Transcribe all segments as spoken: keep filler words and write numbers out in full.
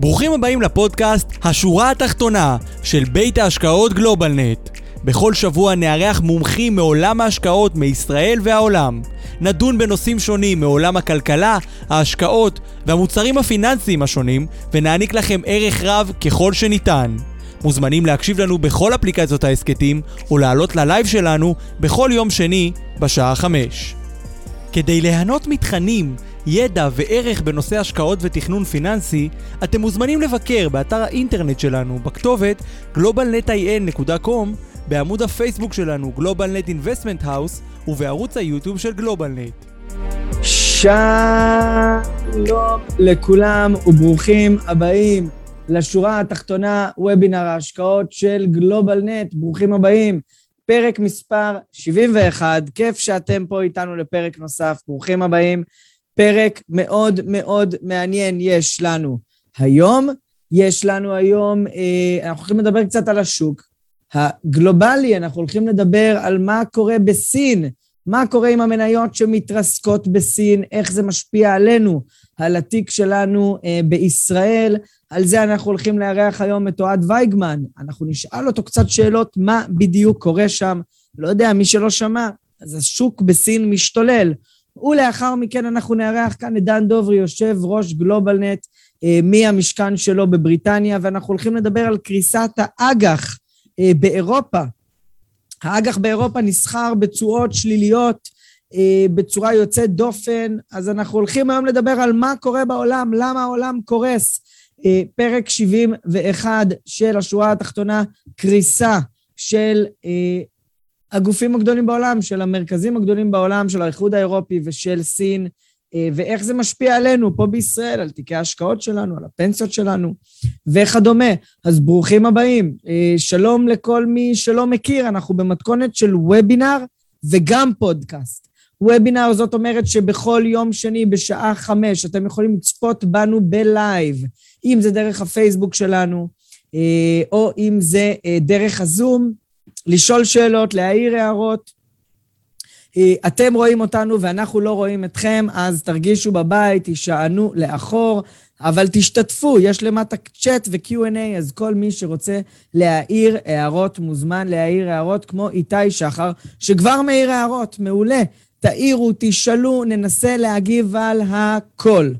ברוכים הבאים לפודקאסט השורה התחתונה של בית ההשקעות גלובלנט. בכל שבוע נארח מומחים מעולם ההשקעות מישראל והעולם. נדון בנושאים שונים מעולם הכלכלה, ההשקעות והמוצרים הפיננסיים השונים, ונעניק לכם ערך רב ככל שניתן. מוזמנים להקשיב לנו בכל אפליקציות העסקתים או לעלות ללייב שלנו בכל יום שני בשעה חמש. כדי ליהנות מתכנים, ידע וערך בנושא השקעות ותכנון פיננסי, אתם מוזמנים לבקר באתר האינטרנט שלנו בכתובת גלובל נט איי אן נקודה קום, בעמוד הפייסבוק שלנו Globalnet Investment House ובערוץ היוטיוב של Globalnet. שלום לכולם וברוכים הבאים לשורה התחתונה, וובינר ההשקעות של Globalnet. ברוכים הבאים. פרק מספר שבעים ואחת, כיף שאתם פה איתנו לפרק נוסף, ברוכים הבאים. פרק מאוד מאוד מעניין יש לנו היום, יש לנו היום, אה, אנחנו הולכים לדבר קצת על השוק הגלובלי, אנחנו הולכים לדבר על מה קורה בסין, מה קורה עם המניות שמתרסקות בסין, איך זה משפיע עלינו, על התיק שלנו אה, בישראל, על זה אנחנו הולכים לארח היום את אוהד וייגמן, אנחנו נשאל אותו קצת שאלות מה בדיוק קורה שם, לא יודע, מי שלא שמע, אז השוק בסין משתולל, ולאחר מכן אנחנו נארח כאן את דן דוברי, יושב ראש גלובלנט, מהמשכן שלו בבריטניה, ואנחנו הולכים לדבר על קריסת האג"ח באירופה. האג"ח באירופה נסחר בתשואות שליליות, בצורה יוצאת דופן, אז אנחנו הולכים היום לדבר על מה קורה בעולם, למה העולם קורס. פרק שבעים ואחת של השורה התחתונה, קריסה של הגופים הגדולים בעולם, של המרכזים הגדולים בעולם, של האיחוד האירופי ושל סין, ואיך זה משפיע עלינו פה בישראל, על תיקי ההשקעות שלנו, על הפנסיות שלנו, וכדומה. אז ברוכים הבאים. שלום לכל מי שלא מכיר, אנחנו במתכונת של וובינר וגם פודקאסט. וובינר זאת אומרת שבכל יום שני בשעה חמש, אתם יכולים לצפות בנו בלייב, אם זה דרך הפייסבוק שלנו, או אם זה דרך הזום, לשאול שאלות, להעיר הערות. אתם רואים אותנו ואנחנו לא רואים אתכם, אז תרגישו בבית, תישענו לאחור, אבל תשתתפו, יש למטה צ'אט ו-קיו אנד איי, אז כל מי שרוצה להעיר הערות מוזמן להעיר הערות, כמו איתי שחר, שכבר מעיר הערות, מעולה. תעירו, תשאלו, ננסה להגיב על הכל.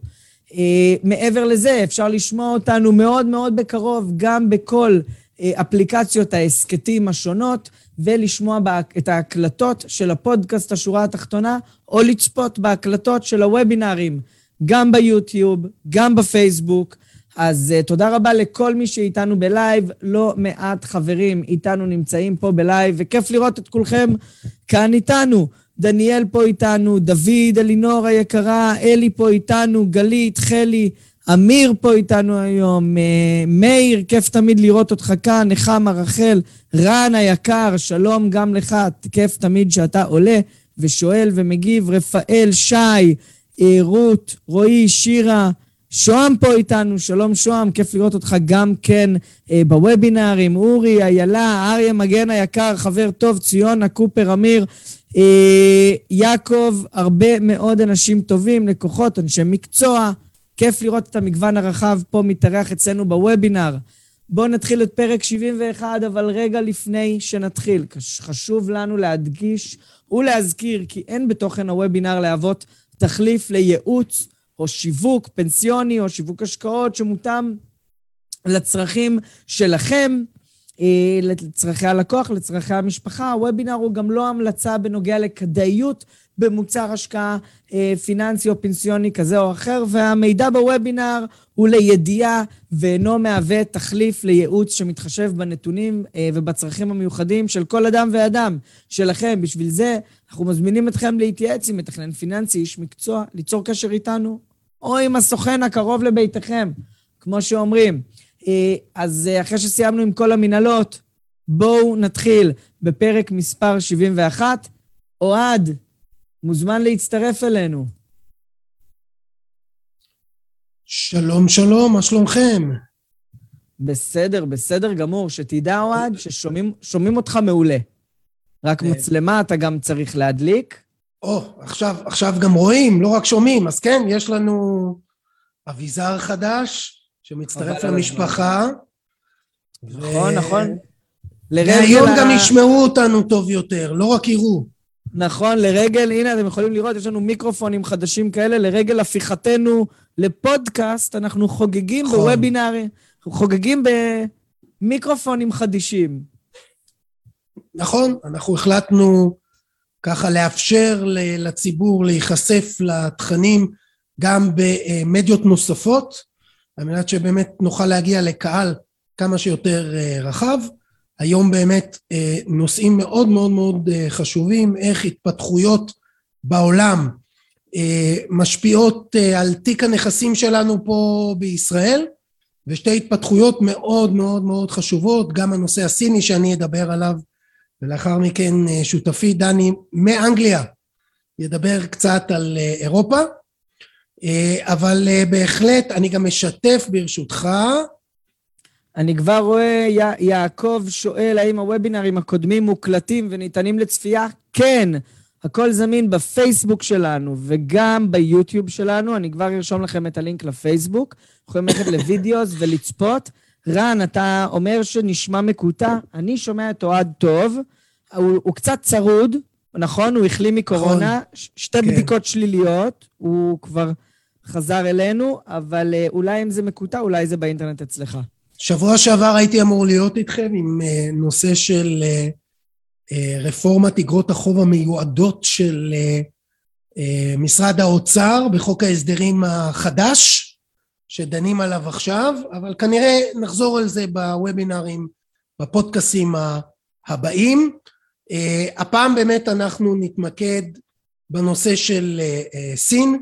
מעבר לזה, אפשר לשמוע אותנו מאוד מאוד בקרוב, גם בכל אפליקציות העסקתים השונות, ולשמוע את ההקלטות של הפודקאסט השורה התחתונה, או לצפות בהקלטות של הוובינרים, גם ביוטיוב, גם בפייסבוק. אז תודה רבה לכל מי שאיתנו בלייב, לא מעט חברים איתנו נמצאים פה בלייב, וכיף לראות את כולכם כאן איתנו. דניאל פה איתנו, דוד, אלינור היקרה, אלי פה איתנו, גלית, חלי, אמיר פה איתנו היום, מאיר, כיף תמיד לראות אותך כאן, נחמה, רחל, רן היקר, שלום גם לך, כיף תמיד שאתה עולה ושואל ומגיב, רפאל, שי, רות, רועי, שירה, שואם פה איתנו, שלום שואם, כיף לראות אותך גם כן בוובינרים, אורי, איילה, אריה מגן היקר, חבר טוב, ציונה, קופר, אמיר, יעקב, הרבה מאוד אנשים טובים, לקוחות, אנשי מקצוע, כיף לראות את המגוון הרחב פה מתארח אצלנו בוובינר. בואו נתחיל את פרק שבעים ואחת, אבל רגע לפני שנתחיל, חשוב לנו להדגיש ולהזכיר כי אין בתוכן הוובינר להוות תחליף לייעוץ או שיווק פנסיוני או שיווק השקעות שמותאם לצרכים שלכם, לצרכי הלקוח, לצרכי המשפחה. הוובינר הוא גם לא המלצה בנוגע לכדאיות במוצר השקעה פיננסי או פנסיוני כזה או אחר, והמידע בוובינר הוא לידיעה ואינו מהווה תחליף לייעוץ שמתחשב בנתונים ובצרכים המיוחדים של כל אדם ואדם שלכם. בשביל זה אנחנו מזמינים אתכם להתייעץ עם מתכנן פיננסי, איש מקצוע, ליצור קשר איתנו, או עם הסוכן הקרוב לביתכם, כמו שאומרים. אז אחרי שסיימנו עם כל המנהלות, בואו נתחיל בפרק מספר שבעים ואחת. אוהד, מוזמן להצטרף אלינו. שלום שלום, מה שלומכם? בסדר, בסדר גמור, שתדע אוהד ששומעים שומעים אותך מעולה. רק מצלמה אתה גם צריך להדליק. או, עכשיו, עכשיו גם רואים, לא רק שומעים, אז כן, יש לנו אביזר חדש. שמצטרף למשפחה. נכון, נכון. היום גם ישמעו אותנו טוב יותר, לא רק יראו. נכון, לרגל, הנה אתם יכולים לראות, יש לנו מיקרופונים חדשים כאלה, לרגל הפיכתנו לפודקאסט, אנחנו חוגגים בוובינארי, אנחנו חוגגים במיקרופונים חדישים. נכון, אנחנו החלטנו ככה לאפשר לציבור להיחשף לתכנים גם במדיות נוספות, על מנת שבאמת נוכל להגיע לקהל כמה שיותר רחב. היום באמת נושאים מאוד מאוד מאוד חשובים, איך התפתחויות בעולם משפיעות על תיק הנכסים שלנו פה בישראל, ושתי התפתחויות מאוד מאוד מאוד חשובות, גם הנושא הסיני שאני אדבר עליו, ולאחר מכן שותפי דני מאנגליה ידבר קצת על אירופה, אבל בהחלט אני גם משתף ברשותך. אני כבר רואה, יעקב שואל, האם הוובינרים הקודמים מוקלטים וניתנים לצפייה? כן, הכל זמין בפייסבוק שלנו וגם ביוטיוב שלנו, אני כבר ארשום לכם את הלינק לפייסבוק, יכולים ללכת לוידאוס ולצפות. רן, אתה אומר שנשמע מקוטע, אני שומע את אוהד טוב, הוא, הוא קצת צרוד, נכון? הוא החלים מקורונה, נכון. ש- שתי כן. בדיקות שליליות, הוא כבר חזר אלינו, אבל אולי אם זה מקוטע, אולי זה באינטרנט אצלך. שבוע שעבר הייתי אמור להיות איתכם עם נושא של רפורמת אגרות החוב המיועדות של משרד האוצר בחוק ההסדרים החדש, שדנים עליו עכשיו, אבל כנראה נחזור על זה בוובינרים, בפודקאסים הבאים. הפעם באמת אנחנו נתמקד בנושא של סין,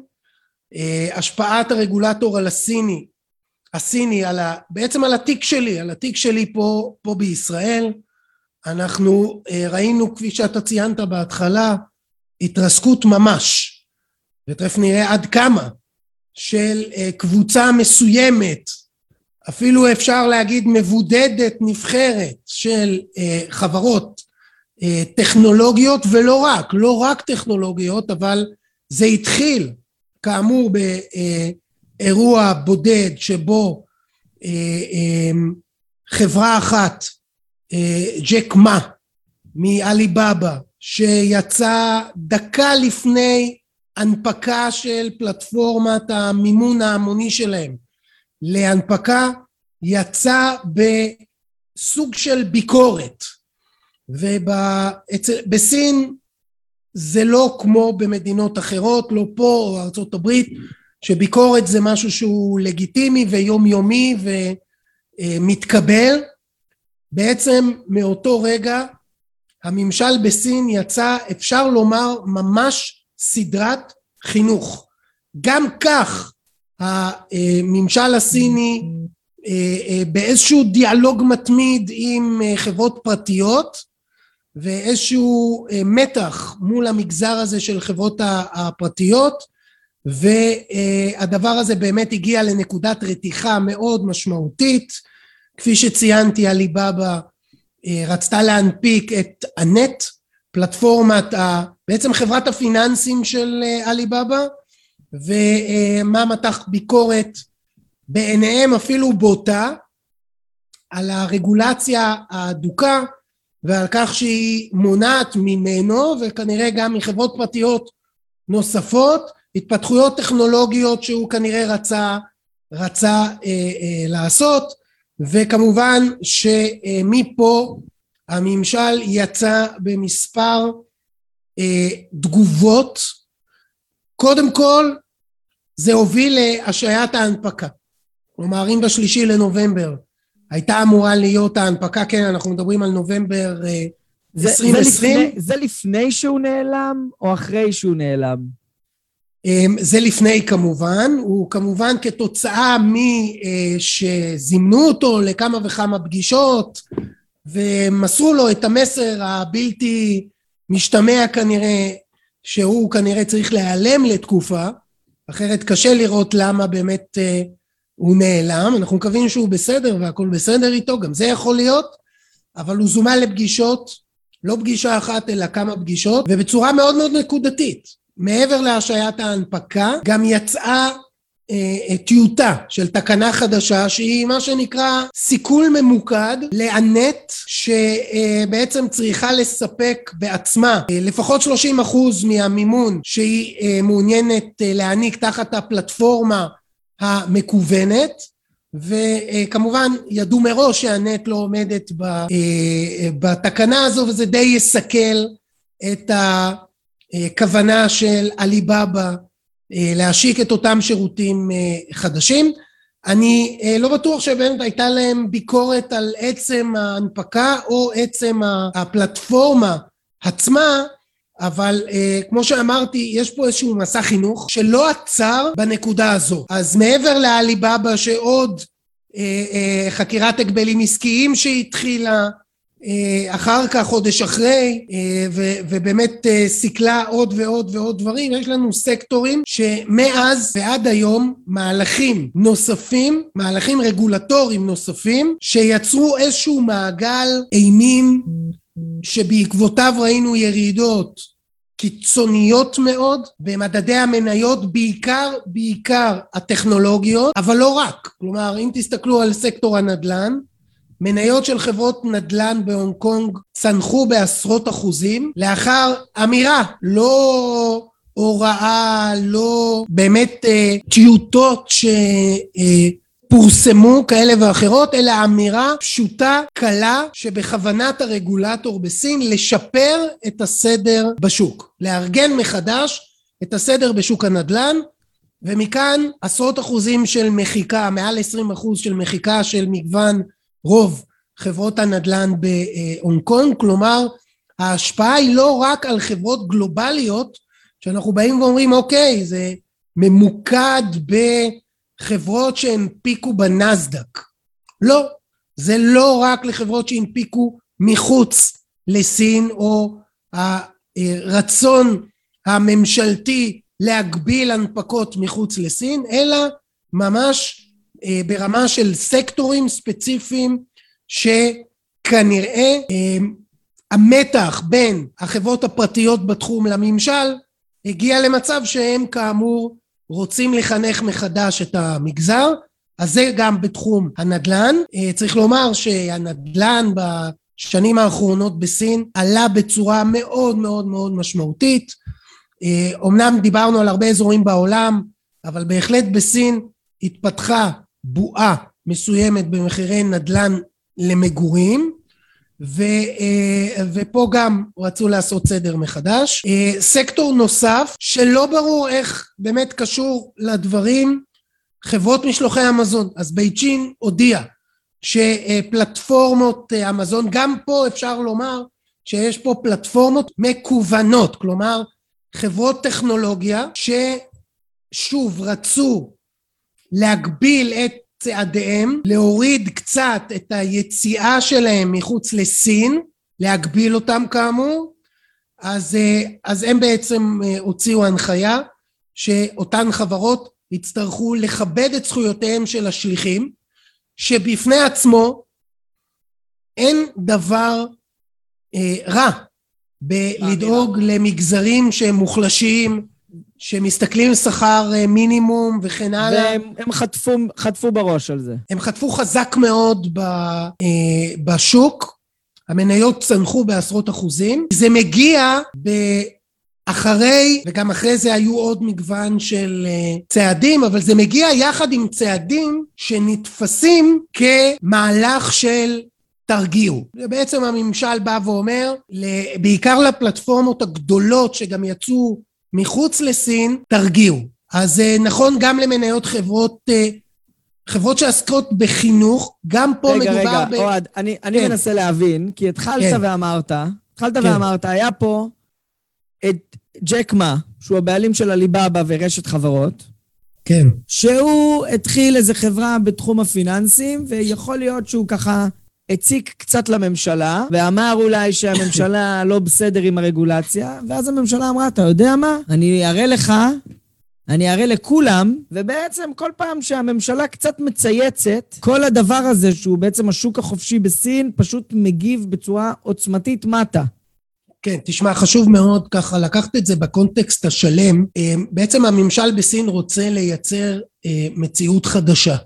השפעת הרגולטור על הסיני, הסיני על ה, בעצם על התיק שלי, על התיק שלי פה, פה בישראל. אנחנו ראינו, כפי שאתה ציינת בהתחלה, התרסקות ממש, ותכף נראה עד כמה, של קבוצה מסוימת, אפילו אפשר להגיד מבודדת, נבחרת, של חברות טכנולוגיות, ולא רק, לא רק טכנולוגיות, אבל זה התחיל, כאמור, באירוע בודד, שבו חברה אחת, ג'ק מה, מאליבאבא, שיצא דקה לפני הנפקה של פלטפורמת המימון ההמוני שלהם, להנפקה, יצא בסוג של ביקורת, ובסין זה לא כמו במדינות אחרות, לא פה או ארצות הברית, שביקורת זה משהו שהוא לגיטימי ויומיומי ומתקבל, בעצם מאותו רגע הממשל בסין יצא, אפשר לומר ממש, סדרת חינוך. גם כך הממשל הסיני באיזשהו דיאלוג מתמיד עם חברות פרטיות, ואיזשהו מתח מול המגזר הזה של חברות הפרטיות, והדבר הזה באמת הגיע לנקודת רתיחה מאוד משמעותית. כפי שציינתי, אליבאבא רצתה להנפיק את אנט, פלטפורמת, בעצם חברת הפיננסים של אליבאבא, ומה מתח ביקורת בעיניהם אפילו בוטה, על הרגולציה הדוקה, ועל כך שהיא מונעת ממנו, וכנראה גם מחברות פרטיות נוספות, התפתחויות טכנולוגיות שהוא כנראה רצה, רצה אה, אה, לעשות, וכמובן שמפה, הממשל יצא במספר אה, תגובות. קודם כל, זה הוביל להשעיית ההנפקה. כלומר, אם בשלישי לנובמבר הייתה אמורה להיות ההנפקה, כן, אנחנו מדברים על נובמבר אה, זה, עשרים עשרים. זה לפני, זה לפני שהוא נעלם או אחרי שהוא נעלם? אה, זה לפני כמובן, הוא כמובן כתוצאה מי אה, שזימנו אותו לכמה וכמה פגישות, ומסרו לו את המסר הבלתי משתמע כנראה, שהוא כנראה צריך להיעלם לתקופה, אחרת קשה לראות למה באמת אה, הוא נעלם, אנחנו מקווים שהוא בסדר והכל בסדר איתו, גם זה יכול להיות, אבל הוא זומן לפגישות, לא פגישה אחת אלא כמה פגישות, ובצורה מאוד מאוד נקודתית, מעבר להשעיית ההנפקה, גם יצאה טיוטה של תקנה חדשה שהיא מה שנקרא סיכול ממוקד לענית שבעצם צריכה לספק בעצמה לפחות שלושים אחוז מהמימון שהיא מעוניינת להעניק תחת הפלטפורמה המקוונת, וכמובן ידעו מראש שהענית לא עומדת בתקנה הזו, וזה די יסכל את הכוונה של אליבאבא להשיק את אותם שירותים חדשים. אני לא בטוח שבאמת הייתה להם ביקורת על עצם ההנפקה או עצם הפלטפורמה עצמה, אבל כמו שאמרתי, יש פה איזשהו מסע חינוך שלא עצר בנקודה הזו. אז מעבר לאליבאבא שעוד חקירת הגבלים עסקיים שהתחילה, אחר כך חודש אחרי, ובאמת סיכלה עוד ועוד ועוד דברים, יש לנו סקטורים שמאז ועד היום מהלכים נוספים, מהלכים רגולטוריים נוספים, שיצרו איזשהו מעגל אימים, שבעקבותיו ראינו ירידות קיצוניות מאוד, במדדי המניות, בעיקר, בעיקר הטכנולוגיות, אבל לא רק. כלומר, אם תסתכלו על סקטור הנדל"ן, מניות של חברות נדל"ן בהונג קונג צנחו בעשרות אחוזים, לאחר אמירה, לא הוראה, לא באמת אה, טיוטות שפורסמו אה, כאלה ואחרות, אלא אמירה פשוטה, קלה, שבכוונת הרגולטור בסין לשפר את הסדר בשוק, לארגן מחדש את הסדר בשוק הנדל"ן, ומכאן עשרות אחוזים של מחיקה, מעל עשרים אחוז של מחיקה של מגוון רוב חברות הנדל"ן בהונג קונג. כלומר, ההשפעה היא לא רק על חברות גלובליות, שאנחנו באים ואומרים, אוקיי, זה ממוקד בחברות שהנפיקו בנזדק. לא, זה לא רק לחברות שהנפיקו מחוץ לסין, או הרצון הממשלתי להגביל הנפקות מחוץ לסין, אלא ממש ברמה של סקטורים ספציפיים, שכנראה המתח בין החברות הפרטיות בתחום לממשל, הגיע למצב שהם כאמור רוצים לחנך מחדש את המגזר, אז זה גם בתחום הנדל"ן. צריך לומר שהנדל"ן בשנים האחרונות בסין, עלה בצורה מאוד מאוד מאוד משמעותית, אמנם דיברנו על הרבה אזורים בעולם, אבל בהחלט בסין התפתחה בועה מסוימת במחירי נדל"ן למגורים, ו, ופה גם רצו לעשות סדר מחדש. סקטור נוסף, שלא ברור איך באמת קשור לדברים, חברות משלוחי המזון. אז בייג'ין הודיע שפלטפורמות המזון, גם פה אפשר לומר שיש פה פלטפורמות מקוונות, כלומר חברות טכנולוגיה ששוב רצו להגביל את צעדיהם, להוריד קצת את היציאה שלהם מחוץ לסין, להגביל אותם כאמור, אז, אז הם בעצם הוציאו הנחיה, שאותן חברות יצטרכו לכבד את זכויותיהם של השליחים, שבפני עצמו אין דבר אה, רע, בלדאוג למגזרים שהם מוחלשים, שמסתכלים שכר מינימום וכן הלאה. והם הם חטפו, חטפו בראש על זה. הם חטפו חזק מאוד ב, אה, בשוק, המניות צנחו בעשרות אחוזים, זה מגיע באחרי, וגם אחרי זה היו עוד מגוון של אה, צעדים, אבל זה מגיע יחד עם צעדים שנתפסים כמהלך של תרגיעו. בעצם הממשל בא ואומר, בעיקר לפלטפורמות הגדולות שגם יצאו, מחוץ לסין, תרגיעו. אז נכון גם למניות חברות, חברות שעסקות בחינוך, גם פה רגע, מדובר רגע, ב... רגע, רגע, אוהד, אני, אני כן. מנסה להבין, כי התחלת כן. ואמרת, התחלת כן. ואמרת, היה פה את ג'ק מה, שהוא הבעלים של אליבאבא ורשת חברות, כן. שהוא התחיל איזו חברה בתחום הפיננסים, ויכול להיות שהוא ככה הציק קצת לממשלה, ואמר אולי שהממשלה לא בסדר עם הרגולציה, ואז הממשלה אמרה, אתה יודע מה? אני אראה לך, אני אראה לכולם, ובעצם כל פעם שהממשלה קצת מצייצת, כל הדבר הזה שהוא בעצם השוק החופשי בסין, פשוט מגיב בצורה עוצמתית מטה. כן, תשמע, חשוב מאוד ככה לקחת את זה בקונטקסט השלם. בעצם הממשל בסין רוצה לייצר מציאות חדשה.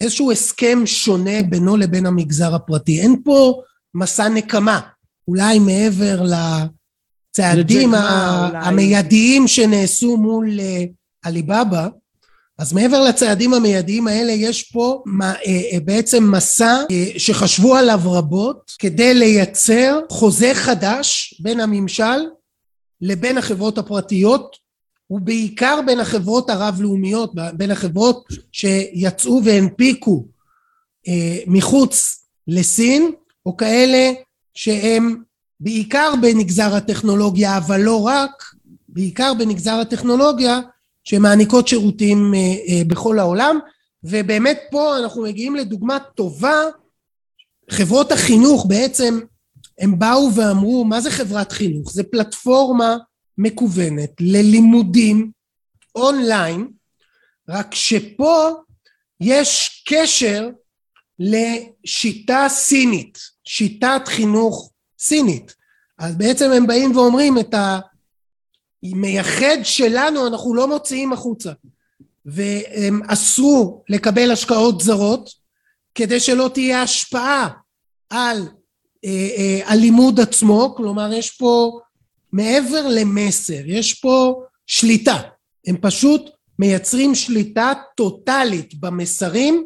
איזשהו הסכם שונה בינו לבין המגזר הפרטי. אין פה מסע נקמה, אולי מעבר לצעדים המיידיים שנעשו מול אליבאבא, אז מעבר לצעדים המיידיים האלה, יש פה בעצם מסע שחשבו עליו רבות, כדי לייצר חוזה חדש בין הממשל לבין החברות הפרטיות, ובעיקר בין החברות הרב-לאומיות, בין החברות שיצאו והנפיקו מחוץ לסין, או כאלה שהם בעיקר בנגזר הטכנולוגיה, אבל לא רק, בעיקר בנגזר הטכנולוגיה, שמעניקות שירותים בכל העולם, ובאמת פה אנחנו מגיעים לדוגמה טובה, חברות החינוך בעצם, הם באו ואמרו, מה זה חברת חינוך? זה פלטפורמה מקוונת ללימודים אונליין, רק שפה יש קשר לשיטה סינית, שיטת חינוך סינית. אז בעצם הם באים ואומרים את ה... מייחד שלנו אנחנו לא מוציאים החוצה, והם אסרו לקבל השקעות זרות, כדי שלא תהיה השפעה על הלימוד עצמו, כלומר יש פה מעבר למסר, יש פה שליטה, הם פשוט מייצרים שליטה טוטלית במסרים,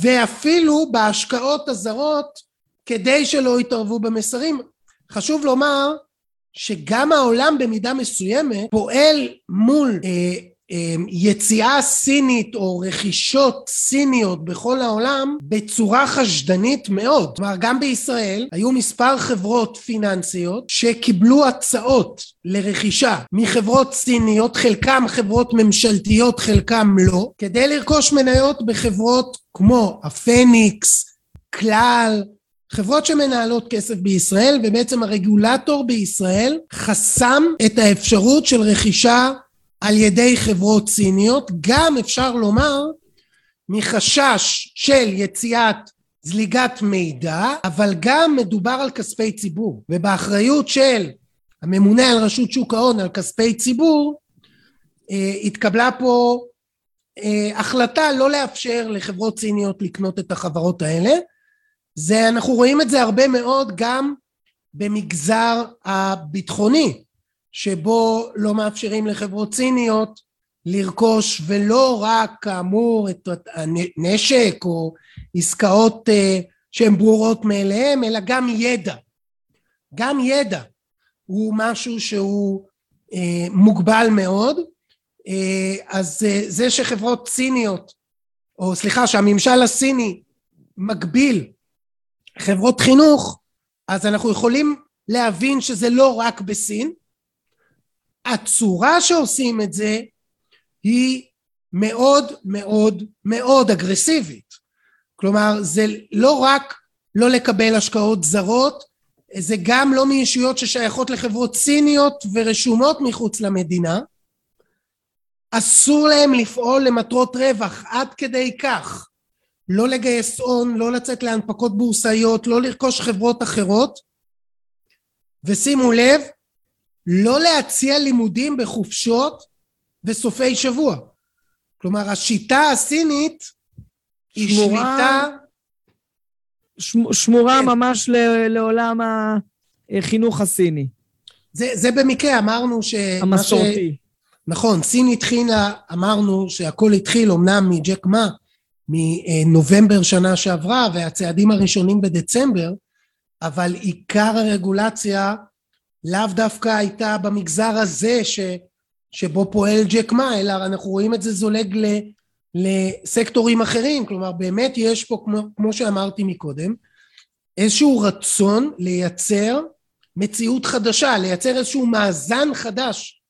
ואפילו בהשקעות הזרות, כדי שלא יתערבו במסרים. חשוב לומר, שגם העולם במידה מסוימת פועל מול אה, אה, יציאה סינית או רכישות סיניות בכל העולם בצורה חשדנית מאוד. כלומר, גם בישראל היו מספר חברות פיננסיות שקיבלו הצעות לרכישה מחברות סיניות, חלקם חברות ממשלתיות, חלקם לא, כדי לרכוש מניות בחברות כמו הפניקס, כלל, חברות שמנהלות כסף בישראל, ובעצם הרגולטור בישראל חסם את האפשרות של רכישה על ידי חברות סיניות, גם אפשר לומר מחשש של יציאת זליגת מידע, אבל גם מדובר על כספי ציבור, ובאחריות של הממונה על רשות שוק ההון על כספי ציבור, התקבלה פה החלטה לא לאפשר לחברות סיניות לקנות את החברות האלה, זה, אנחנו רואים את זה הרבה מאוד גם במגזר הביטחוני, שבו לא מאפשרים לחברות סיניות לרכוש, ולא רק כאמור את הנשק או עסקאות שהן ברורות מאליהם, אלא גם ידע. גם ידע הוא משהו שהוא מוגבל מאוד, אז זה שחברות סיניות, או סליחה, שהממשל הסיני מגביל, חברות חינוך, אז אנחנו יכולים להבין שזה לא רק בסין, הצורה שעושים את זה היא מאוד מאוד מאוד אגרסיבית, כלומר זה לא רק לא לקבל השקעות זרות, זה גם לא מישויות ששייכות לחברות סיניות ורשומות מחוץ למדינה, אסור להם לפעול למטרות רווח עד כדי כך, לא לגייס און, לא לצאת להנפקות בורסאיות, לא לרכוש חברות אחרות, ושימו לב, לא להציע לימודים בחופשות וסופי שבוע. כלומר, השיטה הסינית היא שמיטה... שמורה, שמורה ממש ל, לעולם החינוך הסיני. זה, זה במקרה, אמרנו ש... המסורתי. ש... נכון, סין התחילה, אמרנו שהכל התחיל, אמנם מג'ק מה, מנובמבר שנה שעברה, והצעדים הראשונים בדצמבר, אבל עיקר הרגולציה לאו דווקא הייתה במגזר הזה ש, שבו פועל ג'ק מה, אלא אנחנו רואים את זה זולג ל, לסקטורים אחרים, כלומר באמת יש פה, כמו, כמו שאמרתי מקודם, איזשהו רצון לייצר מציאות חדשה, לייצר איזשהו מאזן חדש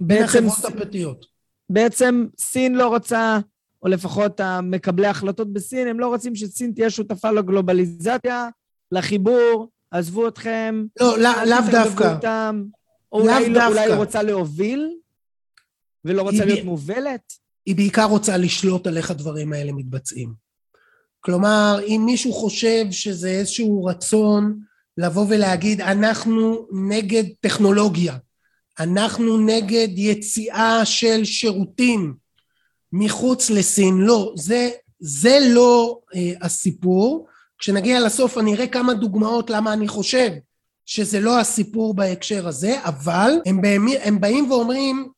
בין החברות הפרטיות. בעצם סין לא רוצה... או לפחות המקבלי ההחלטות בסין, הם לא רוצים שסין תהיה שותפה לגלובליזציה, לחיבור, עזבו אתכם. לא, לאו דווקא. אולי היא רוצה להוביל, ולא רוצה להיות מובלת. היא בעיקר רוצה לשלוט על איך הדברים האלה מתבצעים. כלומר, אם מישהו חושב שזה איזשהו רצון, לבוא ולהגיד, אנחנו נגד טכנולוגיה, אנחנו נגד יציאה של שירותים, מחוץ לסין, לא, זה, זה לא אה, הסיפור, כשנגיע לסוף אני אראה כמה דוגמאות למה אני חושב שזה לא הסיפור בהקשר הזה, אבל הם, באמי, הם באים ואומרים,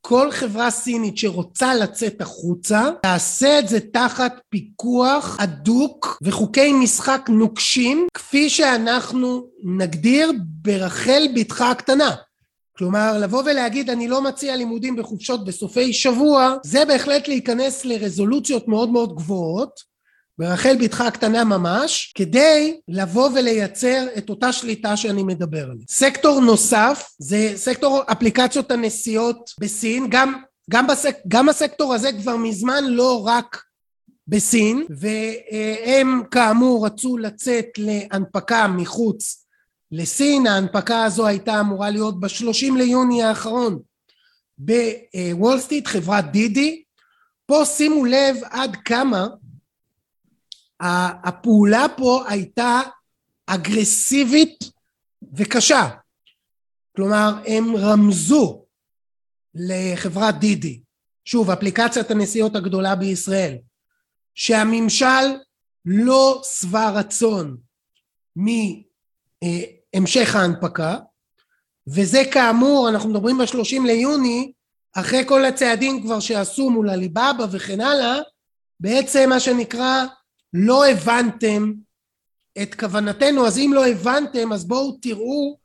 כל חברה סינית שרוצה לצאת החוצה, תעשה את זה תחת פיקוח הדוק וחוקי משחק נוקשים, כפי שאנחנו נגדיר ברחל בתך הקטנה. כלומר, לבוא ולהגיד, אני לא מציע לימודים בחופשות בסופי שבוע, זה בהחלט להיכנס לרזולוציות מאוד מאוד גבוהות, ברחל בתך הקטנה ממש, כדי לבוא ולייצר את אותה שליטה שאני מדבר עליה. סקטור נוסף, זה סקטור אפליקציות הנסיעות בסין, גם, גם, בסק, גם הסקטור הזה כבר מזמן לא רק בסין, והם כאמור רצו לצאת להנפקה מחוץ לסין, ההנפקה הזו הייתה אמורה להיות ב-שלושים ליוני האחרון, בוול סטריט, חברת דידי. פה שימו לב עד כמה, הפעולה פה הייתה אגרסיבית וקשה, כלומר הם רמזו לחברת דידי, שוב אפליקציית הנסיעות הגדולה בישראל, שהממשל לא שבע רצון מהמשך ההנפקה, וזה כאמור אנחנו מדברים ב-שלושים ליוני, אחרי כל הצעדים כבר שעשו מול אליבאבא וכן הלאה, בעצם מה שנקרא לא הבנתם את כוונתנו, אז אם לא הבנתם, אז בואו תראו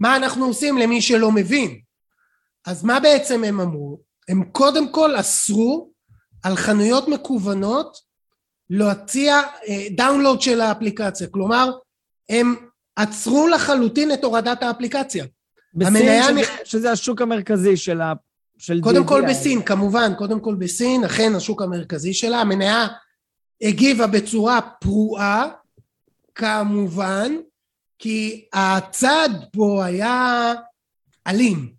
מה אנחנו עושים למי שלא מבין. אז מה בעצם הם אמרו? הם קודם כל אסרו על חנויות מקוונות להציע דאונלוד של האפליקציה, כלומר, הם עצרו לחלוטין את הורדת האפליקציה. בסין, שזה, נכ... שזה השוק המרכזי של ה... של קודם די כל די בסין, היה. כמובן, קודם כל בסין, אכן השוק המרכזי שלה, המניה הגיבה בצורה פרועה, כמובן, כי הצד פה היה אלים.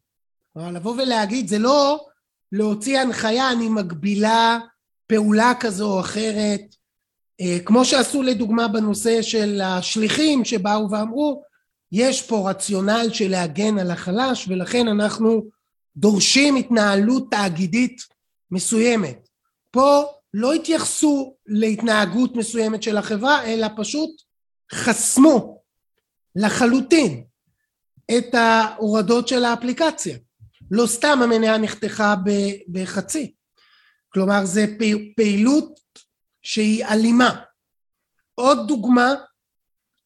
אבל לבוא ולהגיד, זה לא להוציא הנחיה, אני מגבילה פעולה כזו או אחרת, כמו שעשו לדוגמה בנושא של השליחים שבאו ואמרו, יש פה רציונל של להגן על החלש, ולכן אנחנו דורשים התנהלות תאגידית מסוימת. פה לא התייחסו להתנהגות מסוימת של החברה, אלא פשוט חסמו לחלוטין את ההורדות של האפליקציה. לא סתם המניה נחתכה בחצי. כלומר, זה פעילות שהיא אלימה. עוד דוגמה,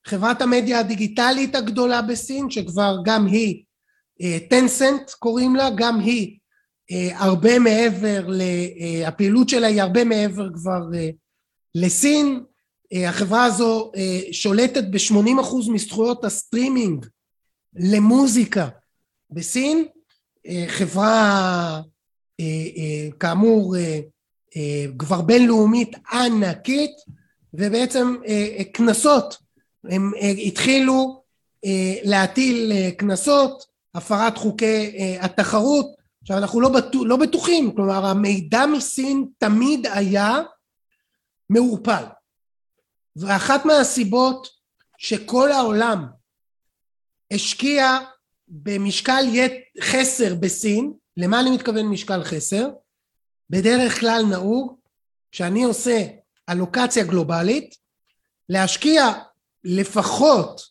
חברת המדיה הדיגיטלית הגדולה בסין, שכבר גם היא, טנסנט קוראים לה, גם היא, הרבה מעבר, הפעילות שלה היא הרבה מעבר כבר לסין, החברה הזו שולטת ב-שמונים אחוז מזכויות הסטרימינג למוזיקה בסין, חברה כאמור כבר בינלאומית ענקית, ובעצם כנסות, הם התחילו להטיל כנסות, הפרת חוקי התחרות, עכשיו אנחנו לא, בטוח, לא בטוחים, כלומר המידע מסין תמיד היה מעורפל. ואחת מהסיבות שכל העולם השקיע במשקל חסר בסין, למה אני מתכוון משקל חסר? בדרך כלל נהוג, כשאני עושה אלוקציה גלובלית, להשקיע לפחות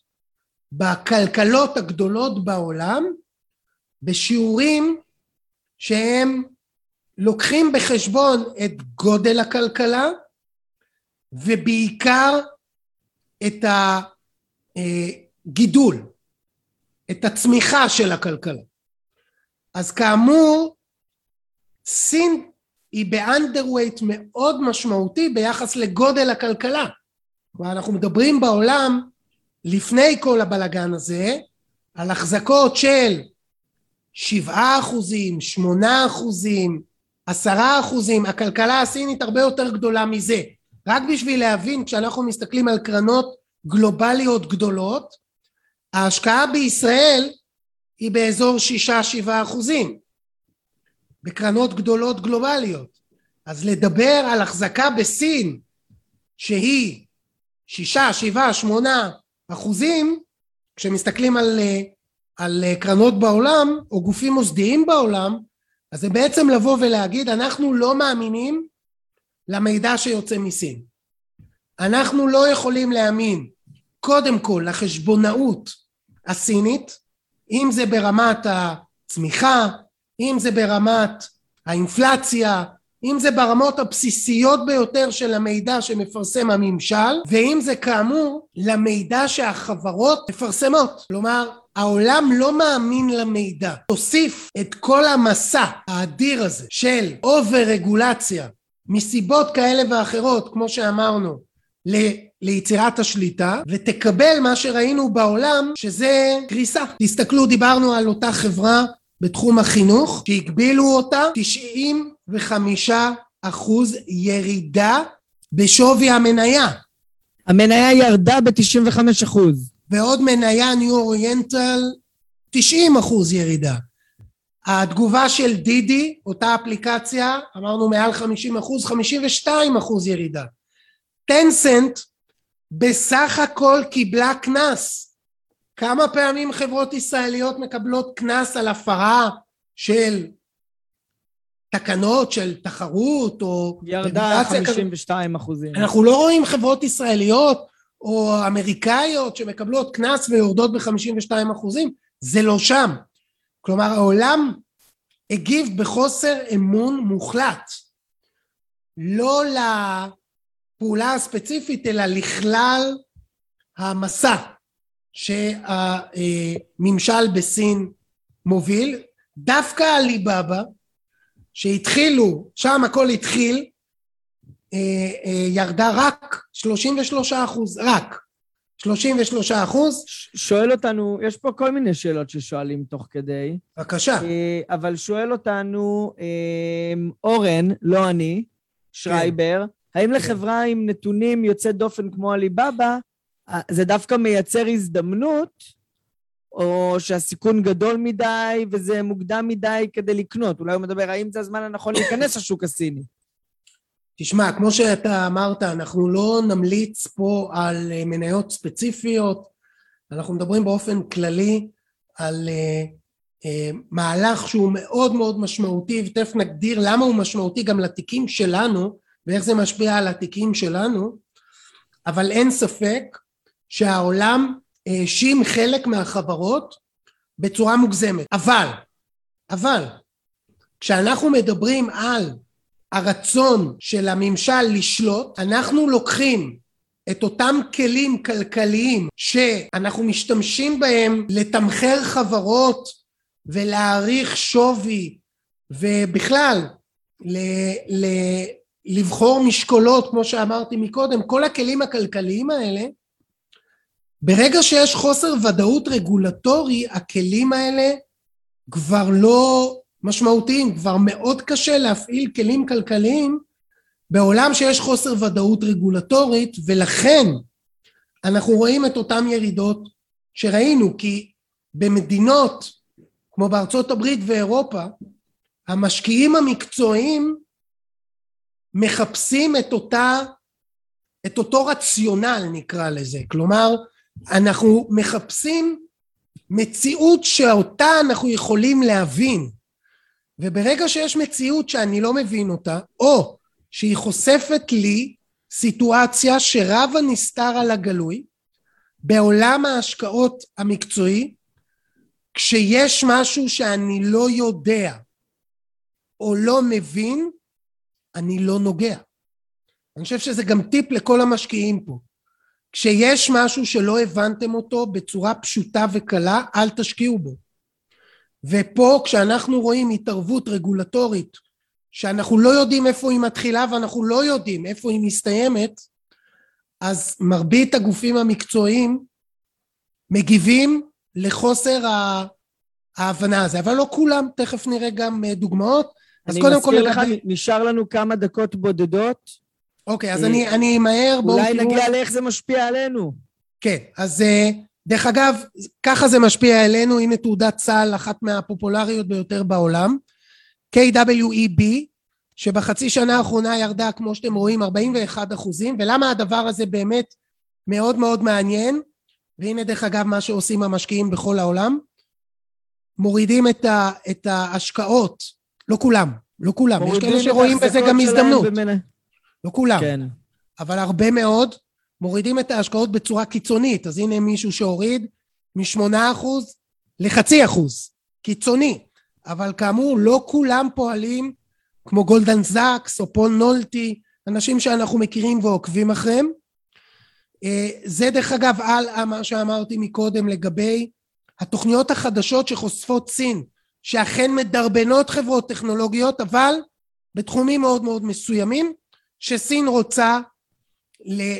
בכלכלות הגדולות בעולם, בשיעורים שהם לוקחים בחשבון את גודל הכלכלה, ובעיקר את הגידול, את הצמיחה של הכלכלה. אז כאמור, סין היא באנדרווייט מאוד משמעותי ביחס לגודל הכלכלה. ואנחנו מדברים בעולם, לפני כל הבלגן הזה, על החזקות של שבעה אחוזים, שמונה אחוזים, עשרה אחוזים, הכלכלה הסינית הרבה יותר גדולה מזה. רק בשביל להבין, כשאנחנו מסתכלים על קרנות גלובליות גדולות, ההשקעה בישראל היא באזור שישה, שבעה אחוזים, בקרנות גדולות גלובליות. אז לדבר על החזקה בסין, שהיא שישה, שבעה, שמונה אחוזים, כשמסתכלים על... על קרנות בעולם, או גופים מוסדיים בעולם, אז זה בעצם לבוא ולהגיד, אנחנו לא מאמינים למידע שיוצא מסין. אנחנו לא יכולים להאמין, קודם כל, לחשבונאות הסינית, אם זה ברמת הצמיחה, אם זה ברמת האינפלציה, אם זה ברמות הבסיסיות ביותר של המידע שמפרסם הממשל, ואם זה כאמור למידע שהחברות מפרסמות. כלומר, העולם לא מאמין למידע. תוסיף את כל המסע האדיר הזה של אובר רגולציה, מסיבות כאלה ואחרות, כמו שאמרנו, ל- ליצירת השליטה, ותקבל מה שראינו בעולם, שזה קריסה. תסתכלו, דיברנו על אותה חברה בתחום החינוך, שהגבילו אותה תשעים וחמישה אחוז ירידה בשווי המניה. המניה ירדה ב-תשעים וחמישה אחוז. ועוד מניה ניו אוריינטל, תשעים אחוז ירידה. התגובה של דידי, אותה אפליקציה, אמרנו מעל חמישים אחוז, חמישים ושתיים אחוז ירידה. טנסנט בסך הכל קיבלה כנס. כמה פעמים חברות ישראליות מקבלות כנס על הפרה של תקנות, של תחרות, או ירדה חמישים ושתיים אחוזים. אנחנו לא רואים חברות ישראליות או אמריקאיות שמקבלות כנס ויורדות ב-חמישים ושתיים אחוזים, זה לא שם. כלומר, העולם הגיב בחוסר אמון מוחלט, לא לפעולה הספציפית, אלא לכלל המסע שהממשל בסין מוביל. דווקא עליבאבא, שהתחילו, שם הכל התחיל, ירדה רק שלושים ושלושה אחוז, רק. שלושים ושלושה אחוז. שואל אותנו, יש פה כל מיני שאלות ששואלים תוך כדי. בבקשה. אבל שואל אותנו, אורן, לא אני, שרייבר, האם לחברה עם נתונים יוצא דופן כמו עליבאבא, זה דווקא מייצר הזדמנות, או שהסיכון גדול מדי, וזה מוקדם מדי כדי לקנות? אולי הוא מדבר, האם זה הזמן הנכון להיכנס לשוק הסיני? תשמע, כמו שאתה אמרת, אנחנו לא נמליץ פה על מניות ספציפיות, אנחנו מדברים באופן כללי על uh, uh, מהלך שהוא מאוד מאוד משמעותי, ותכף נגדיר למה הוא משמעותי גם לתיקים שלנו, ואיך זה משפיע על התיקים שלנו, אבל אין ספק שהעולם האשים חלק מהחברות בצורה מוגזמת. אבל, אבל, כשאנחנו מדברים על הרצון של הממשל לשלוט, אנחנו לוקחים את אותם כלים כלכליים שאנחנו משתמשים בהם לתמחר חברות ולהעריך שווי, ובכלל ל- ל- לבחור משקולות, כמו שאמרתי מקודם, כל הכלים הכלכליים האלה, ברגע שיש חוסר ודאות רגולטורי, הכלים האלה כבר לא משמעותיים, כבר מאוד קשה להפעיל כלים כלכליים בעולם שיש חוסר ודאות רגולטורית, ולכן אנחנו רואים את אותם ירידות שראינו, כי במדינות כמו בארצות הברית ואירופה, המשקיעים המקצועיים מחפשים את אותה, את אותו רציונל נקרא לזה, כלומר אנחנו מחפשים מציאות שאותה אנחנו יכולים להבין, וברגע שיש מציאות שאני לא מבין אותה, או שהיא חושפת לי סיטואציה שרב הנסתר על הגלוי, בעולם ההשקעות המקצועי, כשיש משהו שאני לא יודע או לא מבין, אני לא נוגע. אני חושב שזה גם טיפ לכל המשקיעים פה. כשיש משהו שלא הבנתם אותו בצורה פשוטה וקלה, אל תשקיעו בו. ופה כשאנחנו רואים התערבות רגולטורית, שאנחנו לא יודעים איפה היא מתחילה, ואנחנו לא יודעים איפה היא מסתיימת, אז מרבית הגופים המקצועיים מגיבים לחוסר ההבנה הזה, אבל לא כולם, תכף נראה גם דוגמאות. אז קודם כל, לך, נשאר לנו כמה דקות בודדות. אוקיי, אז אני, אני מהר, אולי נגיע לאיך זה משפיע עלינו. כן, אז דרך אגב, ככה זה משפיע עלינו, הנה תעודת סל, אחת מהפופולריות ביותר בעולם, קיי דאבליו אי בי, שבחצי שנה האחרונה ירדה, כמו שאתם רואים, ארבעים ואחד אחוזים, ולמה הדבר הזה באמת מאוד מאוד מעניין, והנה דרך אגב מה שעושים המשקיעים בכל העולם, מורידים את, ה, את ההשקעות לא כולם, לא כולם. יש כאלה שרואים בזה גם הזדמנות. לא כולם. אבל הרבה מאוד מורידים את ההשקעות בצורה קיצונית. אז הנה מישהו שהוריד משמונה אחוז לחצי אחוז. קיצוני. אבל כאמור, לא כולם פועלים כמו גולדן זאקס או פול נולטי, אנשים שאנחנו מכירים ועוקבים אחריהם. זה דרך אגב על מה שאמרתי מקודם לגבי התוכניות החדשות שחושפות סין, שאכן מדרבנות חברות טכנולוגיות, אבל בתחומים מאוד מאוד מסוימים, שסין רוצה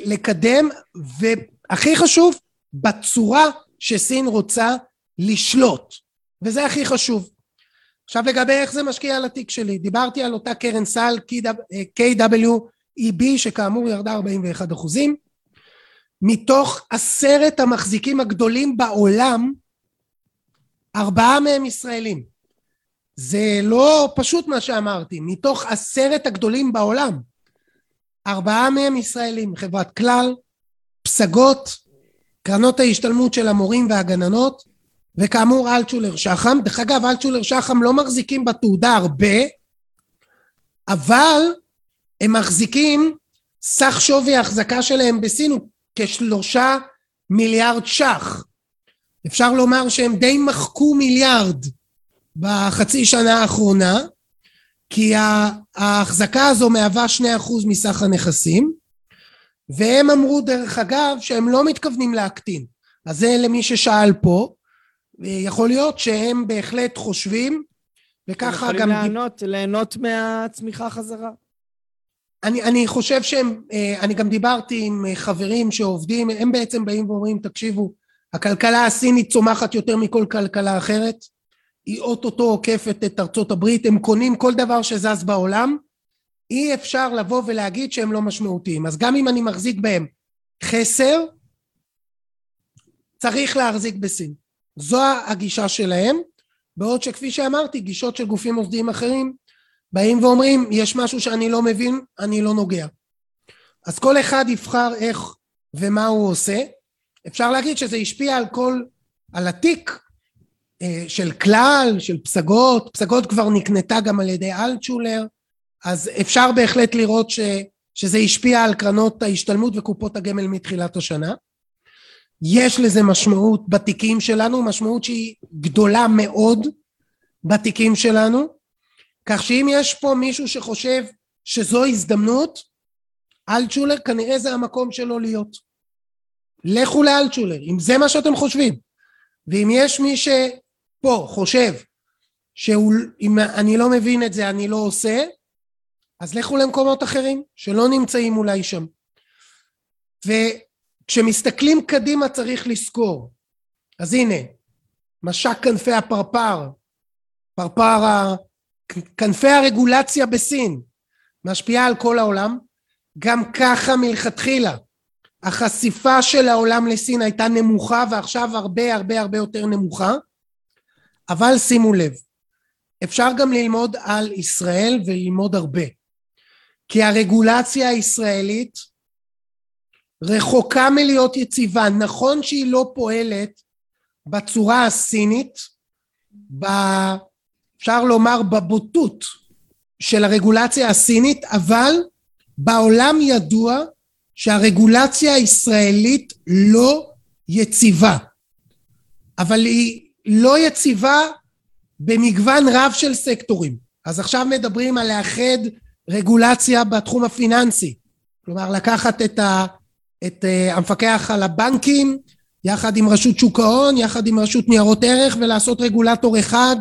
לקדם, והכי חשוב, בצורה שסין רוצה לשלוט, וזה הכי חשוב. עכשיו לגבי איך זה משקיע על התיק שלי, דיברתי על אותה קרן סל קיי דאבליו אי בי, שכאמור ירדה ארבעים ואחד אחוזים, מתוך עשרת המחזיקים הגדולים בעולם, ארבעה מהם ישראלים. זה לא פשוט מה שאמרתי, מתוך עשרת הגדולים בעולם, ארבעה מהם ישראלים, חברת כלל, פסגות, קרנות ההשתלמות של המורים והגננות, וכאמור אלטשולר שחם. דרך אגב, אלטשולר שחם לא מחזיקים בתעודה הרבה, אבל הם מחזיקים, סך שווי ההחזקה שלהם בסין הוא כשלושה מיליארד שח. אפשר לומר שהם די מחקו מיליארד בחצי שנה האחרונה, כי ההחזקה הזו מהווה שני אחוז מסך הנכסים, והם אמרו דרך אגב שהם לא מתכוונים להקטין. אז זה למי ששאל פה, יכול להיות שהם בהחלט חושבים, וככה גם... הם יכולים ליהנות, ליהנות מהצמיחה חזרה. אני, אני חושב שהם, אני גם דיברתי עם חברים שעובדים, הם בעצם באים ואומרים, תקשיבו, הכלכלה הסינית צומחת יותר מכל כלכלה אחרת, היא אוטוטו עוקפת את ארצות הברית, הם קונים כל דבר שזז בעולם, אי אפשר לבוא ולהגיד שהם לא משמעותיים. אז גם אם אני מחזיק בהם חסר, צריך להחזיק בסין. זו הגישה שלהם, בעוד שכפי שאמרתי, גישות של גופים מוסדיים אחרים, באים ואומרים, יש משהו שאני לא מבין, אני לא נוגע. אז כל אחד יבחר איך ומה הוא עושה. אפשר להגיד שזה השפיע על כל, על התיק של כלל, של פסגות, פסגות כבר נקנתה גם על ידי אלטשולר, אז אפשר בהחלט לראות ש, שזה השפיע על קרנות ההשתלמות וקופות הגמל מתחילת השנה. יש לזה משמעות בתיקים שלנו, משמעות שהיא גדולה מאוד בתיקים שלנו, כך שאם יש פה מישהו שחושב שזו הזדמנות, אלטשולר כנראה זה המקום שלו להיות. לכו לאלטשולר, אם זה מה שאתם חושבים, ואם יש מי שפה חושב, שאם אני לא מבין את זה אני לא עושה, אז לכו למקומות אחרים, שלא נמצאים אולי שם. וכשמסתכלים קדימה צריך לזכור, אז הנה, משק כנפי הפרפר, פרפר ה... כנפי הרגולציה בסין, משפיעה על כל העולם, גם ככה מלכתחילה, החשיפה של העולם לסין הייתה נמוכה, ועכשיו הרבה הרבה הרבה יותר נמוכה, אבל שימו לב, אפשר גם ללמוד על ישראל, וללמוד הרבה, כי הרגולציה הישראלית, רחוקה מלהיות יציבה, נכון שהיא לא פועלת, בצורה הסינית, ב... אפשר לומר בבוטות של הרגולציה הסינית, אבל בעולם ידוע שהרגולציה הישראלית לא יציבה. אבל היא לא יציבה במגוון רב של סקטורים. אז עכשיו מדברים על לאחד רגולציה בתחום הפיננסי. כלומר, לקחת את, ה, את המפקח על הבנקים, יחד עם רשות שוק ההון, יחד עם רשות ניירות ערך, ולעשות רגולטור אחד,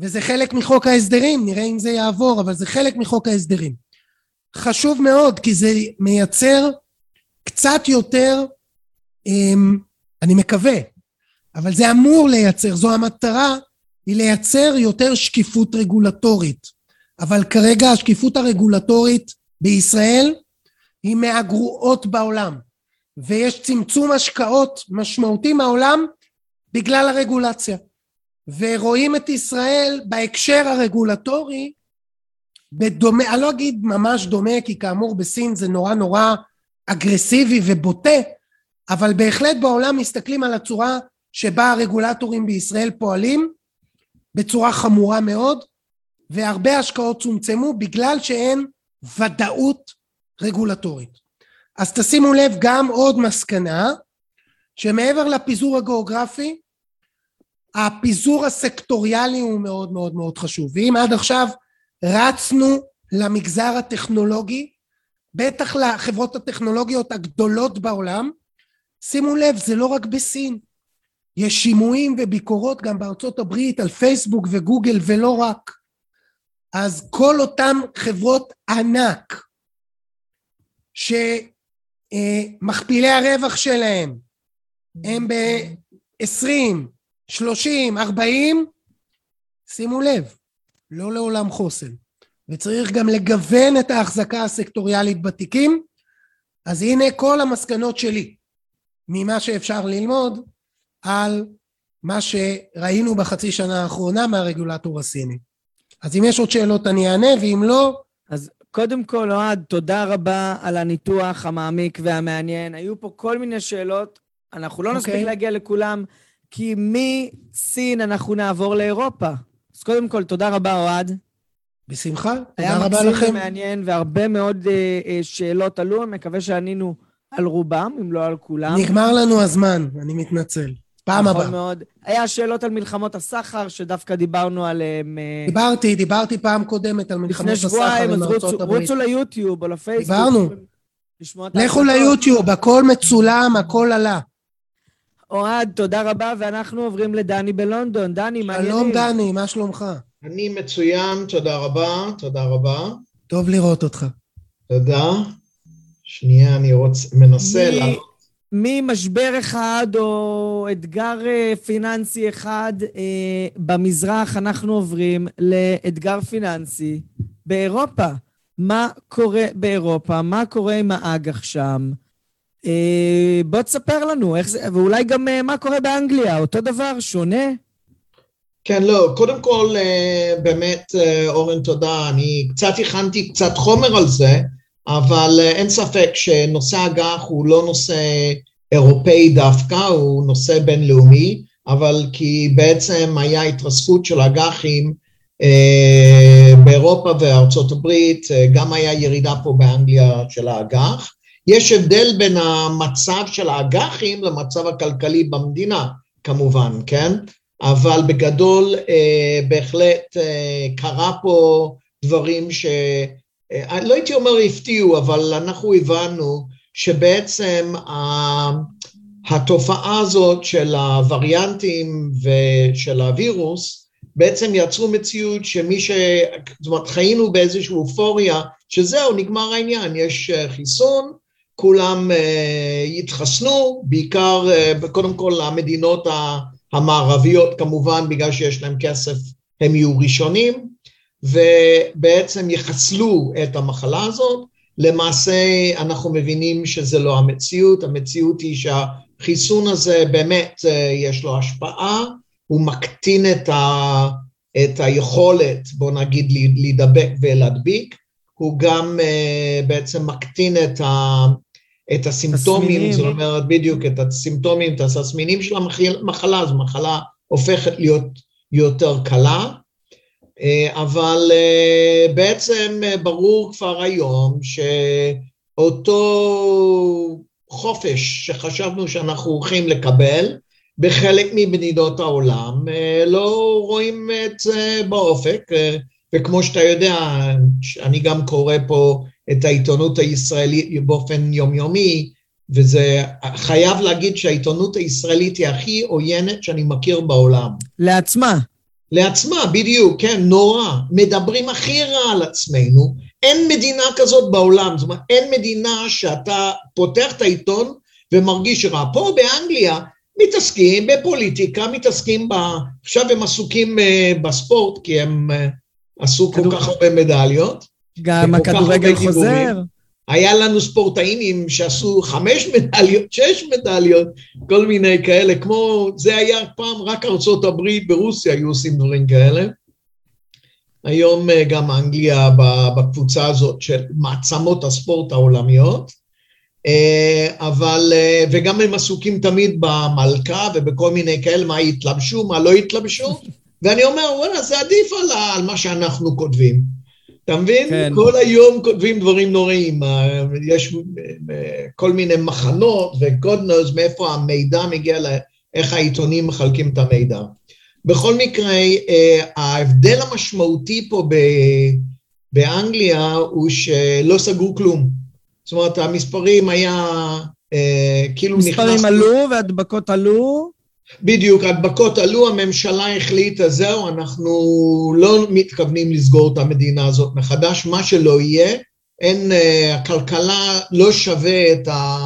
וזה חלק מחוק ההסדרים, נראה אם זה יעבור, אבל זה חלק מחוק ההסדרים. חשוב מאוד, כי זה מייצר קצת יותר, אני מקווה, אבל זה אמור לייצר, זו המטרה, היא לייצר יותר שקיפות רגולטורית. אבל כרגע השקיפות הרגולטורית בישראל, היא מהגרועות בעולם, ויש צמצום השקעות משמעותי מהעולם, בגלל הרגולציה. ורואים את ישראל בהקשר הרגולטורי, בדומה, אני לא אגיד ממש דומה, כי כאמור בסין זה נורא נורא אגרסיבי ובוטה, אבל בהחלט בעולם מסתכלים על הצורה שבה הרגולטורים בישראל פועלים, בצורה חמורה מאוד, והרבה השקעות צומצמו בגלל שאין ודאות רגולטורית. אז תשימו לב גם עוד מסקנה, שמעבר לפיזור הגיאוגרפי, הפיזור הסקטוריאלי הוא מאוד מאוד מאוד חשוב, ואם עד עכשיו רצנו למגזר הטכנולוגי, בטח לחברות הטכנולוגיות הגדולות בעולם, שימו לב, זה לא רק בסין, יש שימועים וביקורות גם בארצות הברית, על פייסבוק וגוגל ולא רק, אז כל אותם חברות ענק, שמכפילי הרווח שלהם, הם ב-עשרים, שלושים, ארבעים, שימו לב, לא לעולם חוסן, וצריך גם לגוון את ההחזקה הסקטוריאלית בתיקים, אז הנה כל המסקנות שלי, ממה שאפשר ללמוד, על מה שראינו בחצי שנה האחרונה מהרגולטור הסיני. אז אם יש עוד שאלות אני אענה, ואם לא... אז קודם כל, אוהד, תודה רבה על הניתוח המעמיק והמעניין, היו פה כל מיני שאלות, אנחנו לא נספיק להגיע לכולם, כי מסין אנחנו נעבור לאירופה. אז קודם כל, תודה רבה, אוהד. בשמחה, תודה רבה לכם. היה מקסים ומעניין, והרבה מאוד אה, אה, שאלות עלו, אני מקווה שענינו על רובם, אם לא על כולם. נגמר לנו הזמן, אני מתנצל. פעם הבאה. מאוד. היה שאלות על מלחמות הסחר, שדווקא דיברנו עליהם... דיברתי, דיברתי פעם קודמת על מלחמות הסחר. לפני שבועיים, אז רוצו, רוצו ליוטיוב או לפייסבוק. דיברנו. לכו ליוטיוב, הכל מצולם, הכל עלה. אוהד, תודה רבה, ואנחנו עוברים לדני בלונדון. דני, מה העניינים? שלום דני, מה שלומך? אני מצוין, תודה רבה, תודה רבה. טוב לראות אותך. תודה. שנייה, אני רוצ... מנסה מ... לעלות. ממשבר אחד או אתגר פיננסי אחד אה, במזרח, אנחנו עוברים לאתגר פיננסי באירופה. מה קורה באירופה? מה קורה עם האג"ח שם? בוא תספר לנו, ואולי גם מה קורה באנגליה, אותו דבר, שונה? כן, לא, קודם כל, באמת, אורן, תודה, אני קצת הכנתי קצת חומר על זה, אבל אין ספק שנושא האג"ח הוא לא נושא אירופאי דווקא, הוא נושא בינלאומי, אבל כי בעצם היה התרסקות של האג"חים באירופה וארצות הברית, גם היה ירידה פה באנגליה של האג"ח, יש הבדל בין המצב של האג"חים למצב הכלכלי במדינה, כמובן, כן? אבל בגדול, אה, בהחלט אה, קרה פה דברים ש... אה, לא הייתי אומר הפתיעו, אבל אנחנו הבנו שבעצם ה, התופעה הזאת של הווריאנטים ושל הווירוס, בעצם יצרו מציאות שמי ש... זאת אומרת, חיינו באיזושהי אופוריה, שזהו, נגמר העניין, יש חיסון, כולם uh, התחסנו, בעיקר, uh, קודם כל, המדינות המערביות, כמובן, בגלל שיש להם כסף, הם יהיו ראשונים, ובעצם יחסלו את המחלה הזאת. למעשה, אנחנו מבינים שזה לא המציאות, המציאות היא שהחיסון הזה באמת uh, יש לו השפעה, הוא מקטין את, ה, את היכולת, בוא נגיד, להידבק ולהדביק, הוא גם uh, בעצם מקטין את ה... את הסימפטומים, זאת אומרת בדיוק, את הסימפטומים, את הססמינים של המחלה, אז מחלה הופכת להיות יותר קלה, אבל בעצם ברור כבר היום שאותו חופש שחשבנו שאנחנו הולכים לקבל, בחלק ממדינות העולם, לא רואים את זה באופק, וכמו שאתה יודע, אני גם קורא פה, את העיתונות הישראלית באופן יומיומי, וזה חייב להגיד שהעיתונות הישראלית היא הכי עוינת שאני מכיר בעולם. לעצמה. לעצמה, בדיוק, כן, נורא. מדברים הכי רע על עצמנו. אין מדינה כזאת בעולם, זאת אומרת, אין מדינה שאתה פותח את העיתון ומרגיש רע. פה באנגליה מתעסקים בפוליטיקה, מתעסקים, ב... עכשיו הם עסוקים בספורט, כי הם עשו כל כך הרבה מדליות. גם הכדורגל חוזר. היה לנו ספורטאים שעשו חמש מדליות, שש מדליות, כל מיני כאלה, כמו זה היה פעם רק ארצות הברית ברוסיה היו עושים דברים כאלה. היום גם אנגליה בקבוצה הזאת של מעצמות הספורט העולמיות, אבל, וגם הם עסוקים תמיד במלכה ובכל מיני כאלה, מה התלבשו, מה לא התלבשו, ואני אומר, וואלה, זה עדיף על, על מה שאנחנו כותבים. אתה מבין? כן. כל היום כותבים דברים נוראים, יש כל מיני מחנות וקודנוז, מאיפה המידע מגיע, איך העיתונים מחלקים את המידע. בכל מקרה, ההבדל המשמעותי פה באנגליה הוא שלא סגרו כלום. זאת אומרת, המספרים היה כאילו נכנס... מספרים עלו והדבקות עלו. בדיוק, הדבקות עלו, הממשלה החליטה, זהו, אנחנו לא מתכוונים לסגור את המדינה הזאת מחדש, מה שלא יהיה, אין, הכלכלה לא שווה את, ה,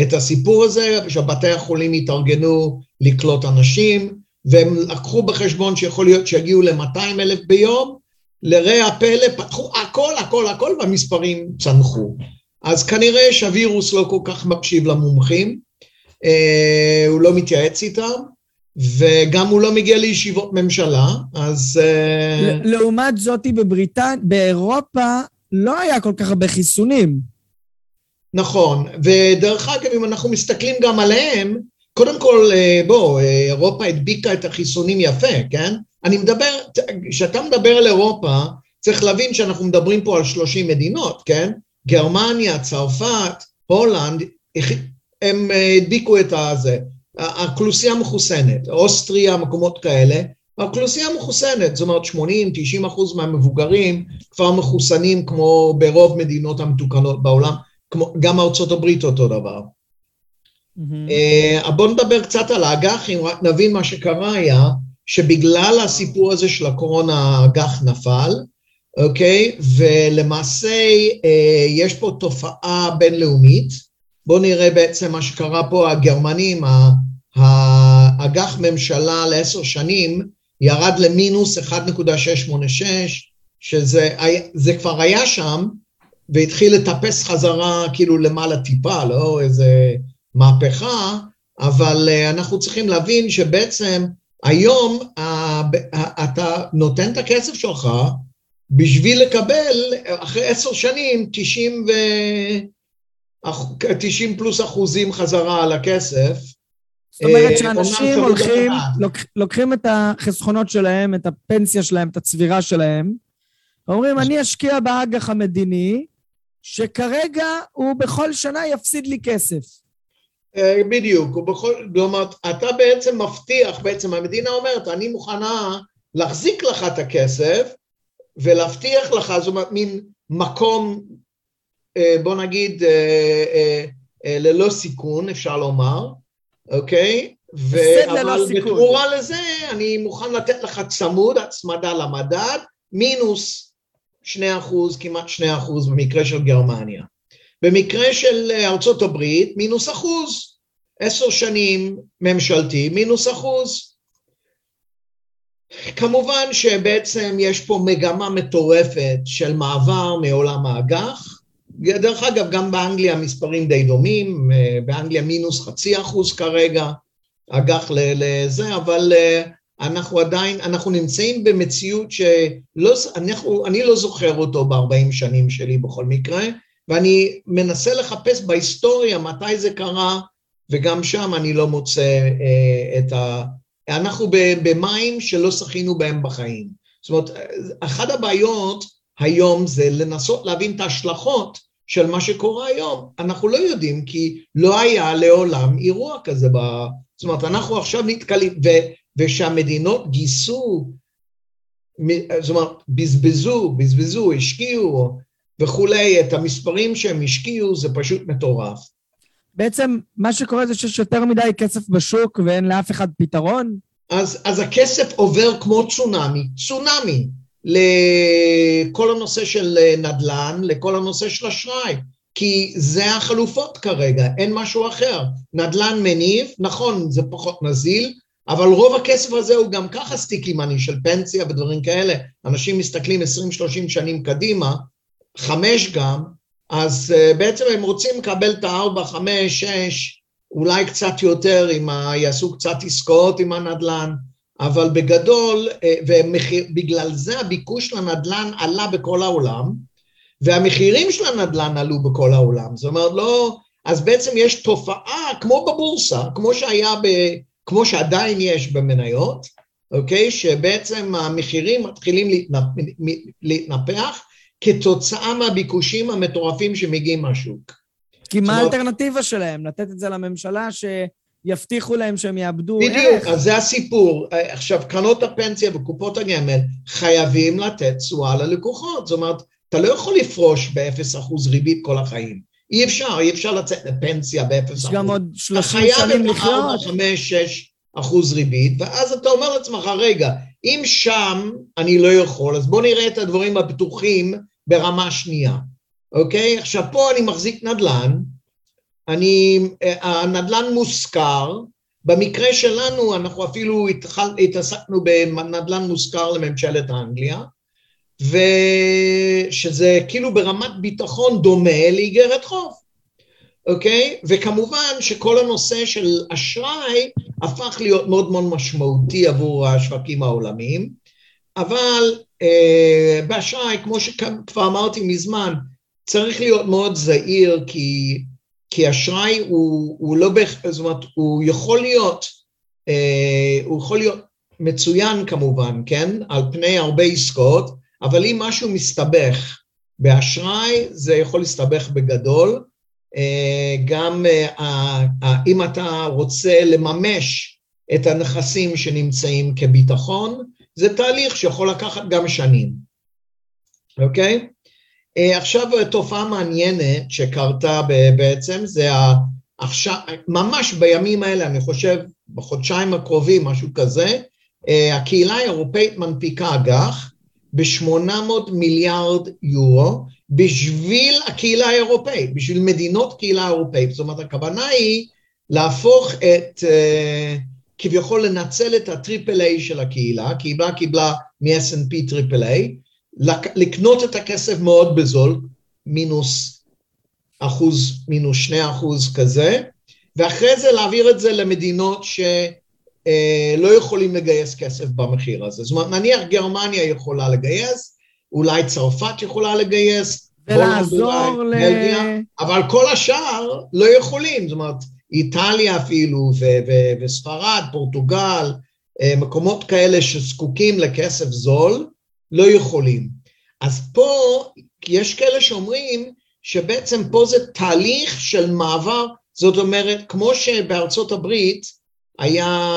את הסיפור הזה, שבתי החולים התארגנו לקלוט אנשים, והם לקחו בחשבון שיכול להיות שיגיעו ל-מאתיים אלף ביום, לראה הפלא, פתחו הכל, הכל, הכל, והמספרים צנחו. אז כנראה שהווירוס לא כל כך מקשיב למומחים, Uh, הוא לא מתייעץ איתם, וגם הוא לא מגיע לישיבות ממשלה, אז... Uh... לעומת זאתי בבריטן, באירופה לא היה כל כך הרבה חיסונים. נכון, ודרך אגב, אם אנחנו מסתכלים גם עליהם, קודם כל, uh, בוא, אירופה הדביקה את החיסונים יפה, כן? אני מדבר, כשאתה מדבר על אירופה, צריך להבין שאנחנו מדברים פה על שלושים מדינות, כן? גרמניה, צרפת, הולנד, הם הדביקו את הזה, האוכלוסייה מחוסנת, אוסטריה, מקומות כאלה, האוכלוסייה מחוסנת, זאת אומרת שמונים תשעים אחוז מהמבוגרים כבר מחוסנים כמו ברוב מדינות המתוקנות בעולם, כמו, גם ארצות הברית אותו דבר. Mm-hmm. בואו נדבר קצת על האג"חים, רק נבין מה שקרה היה, שבגלל הסיפור הזה של הקורונה האג"ח נפל, אוקיי? ולמעשה יש פה תופעה בינלאומית, בואו נראה בעצם מה שקרה פה, הגרמנים, האג"ח ממשלה לעשר שנים, ירד למינוס אחת נקודה שש שמונה שש, שזה זה כבר היה שם, והתחיל לטפס חזרה כאילו למעלה טיפה, לא איזה מהפכה, אבל אנחנו צריכים להבין שבעצם היום אתה נותן את הכסף שלך, בשביל לקבל אחרי עשר שנים תשעים ו... תשעים פלוס אחוזים חזרה על הכסף. זאת אומרת שאנשים הולכים, לוקחים את החסכונות שלהם, את הפנסיה שלהם, את הצבירה שלהם, ואומרים, אני אשקיע באג"ח המדיני, שכרגע הוא בכל שנה יפסיד לי כסף. בדיוק, כלומר, אתה בעצם מבטיח, בעצם המדינה אומרת, אני מוכנה להחזיק לך את הכסף, ולהבטיח לך, זאת אומרת, מין מקום... בוא נגיד, ללא סיכון, אפשר לומר, אוקיי? אבל בתמורה לזה, אני מוכן לתת לך צמוד, הצמדה למדד, מינוס שני אחוז, כמעט שני אחוז, במקרה של גרמניה. במקרה של ארצות הברית, מינוס אחוז. עשר שנים ממשלתי, מינוס אחוז. כמובן שבעצם יש פה מגמה מטורפת של מעבר מעולם האג"ח, דרך אגב, גם באנגליה מספרים די דומים, באנגליה מינוס חצי אחוז כרגע, אג"ח לזה, אבל אנחנו עדיין, אנחנו נמצאים במציאות שלא, אנחנו, אני לא זוכר אותו ב-ארבעים שנים שלי בכל מקרה, ואני מנסה לחפש בהיסטוריה מתי זה קרה, וגם שם אני לא מוצא את ה... אנחנו במים שלא שחינו בהם בחיים. זאת אומרת, אחת הבעיות... היום זה לנסות להבין את ההשלכות של מה שקורה היום. אנחנו לא יודעים, כי לא היה לעולם אירוע כזה. ב... זאת אומרת, אנחנו עכשיו נתקלים, ו... ושהמדינות גיסו, זאת אומרת, בזבזו, בזבזו, השקיעו וכולי, את המספרים שהם השקיעו, זה פשוט מטורף. בעצם מה שקורה זה שיש יותר מדי כסף בשוק, ואין לאף אחד פתרון? אז, אז הכסף עובר כמו צונאמי, צונאמי. לכל הנושא של נדל"ן, לכל הנושא של אשראי, כי זה החלופות כרגע, אין משהו אחר. נדל"ן מניב, נכון, זה פחות נזיל, אבל רוב הכסף הזה הוא גם ככה סטיקלימני של פנסיה ודברים כאלה. אנשים מסתכלים עשרים שלושים שנים קדימה, חמש גם, אז בעצם הם רוצים לקבל את הארבע, חמש, שש, אולי קצת יותר, אם יעשו קצת עסקאות עם הנדל"ן, אבל בגדול, ובגלל זה הביקוש לנדלן עלה בכל העולם, והמחירים של הנדלן עלו בכל העולם. זאת אומרת, לא, אז בעצם יש תופעה, כמו בבורסה, כמו שהיה, ב, כמו שעדיין יש במניות, אוקיי? שבעצם המחירים מתחילים להתנפח כתוצאה מהביקושים המטורפים שמגיעים מהשוק. כי מה האלטרנטיבה שלהם? לתת את זה לממשלה שיבטיחו להם שהם יאבדו ערך? בדיוק, אז זה הסיפור. עכשיו, קרנות הפנסיה וקופות הגמל חייבים לתת תשואה ללקוחות. זאת אומרת, אתה לא יכול לפרוש ב-אפס אחוז ריבית כל החיים. אי אפשר, אי אפשר לצאת לפנסיה ב-אפס אחוז. יש גם עוד שלושים שנים לחיות. חמש עד שש אחוז ריבית, ואז אתה אומר לעצמך, רגע, אם שם אני לא יכול, אז בוא נראה את הדברים הפתוחים ברמה שנייה. אוקיי? עכשיו פה אני מחזיק נדלן, אני, הנדלן מושכר, במקרה שלנו אנחנו אפילו התחל, התעסקנו בנדלן מושכר לממשלת האנגליה, ושזה כאילו ברמת ביטחון דומה לאיגרת חוב. אוקיי? וכמובן שכל הנושא של אשראי הפך להיות מאוד מאוד משמעותי עבור השווקים העולמיים, אבל אה, באשראי, כמו שכבר אמרתי מזמן, צריך להיות מאוד זהיר, כי, כי אשראי הוא, הוא לא, זאת אומרת, הוא יכול להיות, אה, הוא יכול להיות מצוין כמובן, כן? על פני הרבה עסקות, אבל אם משהו מסתבך באשראי, זה יכול להסתבך בגדול, גם אם אתה רוצה לממש את הנכסים שנמצאים כביטחון, זה תהליך שיכול לקחת גם שנים, אוקיי? עכשיו תופעה מעניינת שקרתה בעצם, זה ממש בימים האלה, אני חושב בחודשיים הקרובים, משהו כזה, הקהילה האירופאית מנפיקה אג"ח ב-שמונה מאות מיליארד יורו, בשביל הקהילה האירופאית, בשביל מדינות קהילה האירופאית. זאת אומרת, הכוונה היא להפוך את, כביכול לנצל את הטריפל-איי של הקהילה, הקהילה קיבלה מ-אס אנד פי טריפל-איי, לקנות את הכסף מאוד בזול, מינוס אחוז, מינוס שני אחוז כזה, ואחרי זה להעביר את זה למדינות שלא יכולים לגייס כסף במחיר הזה. זאת אומרת, נניח גרמניה יכולה לגייס, אולי צרפת יכולה לגייס, ולעזור ל... אבל כל השאר לא יכולים, זאת אומרת, איטליה אפילו, וספרד, פורטוגל, מקומות כאלה שזקוקים לכסף זול, לא יכולים. אז פה, יש כאלה שאומרים, שבעצם פה זה תהליך של מעבר, זאת אומרת, כמו שבארצות הברית, היה,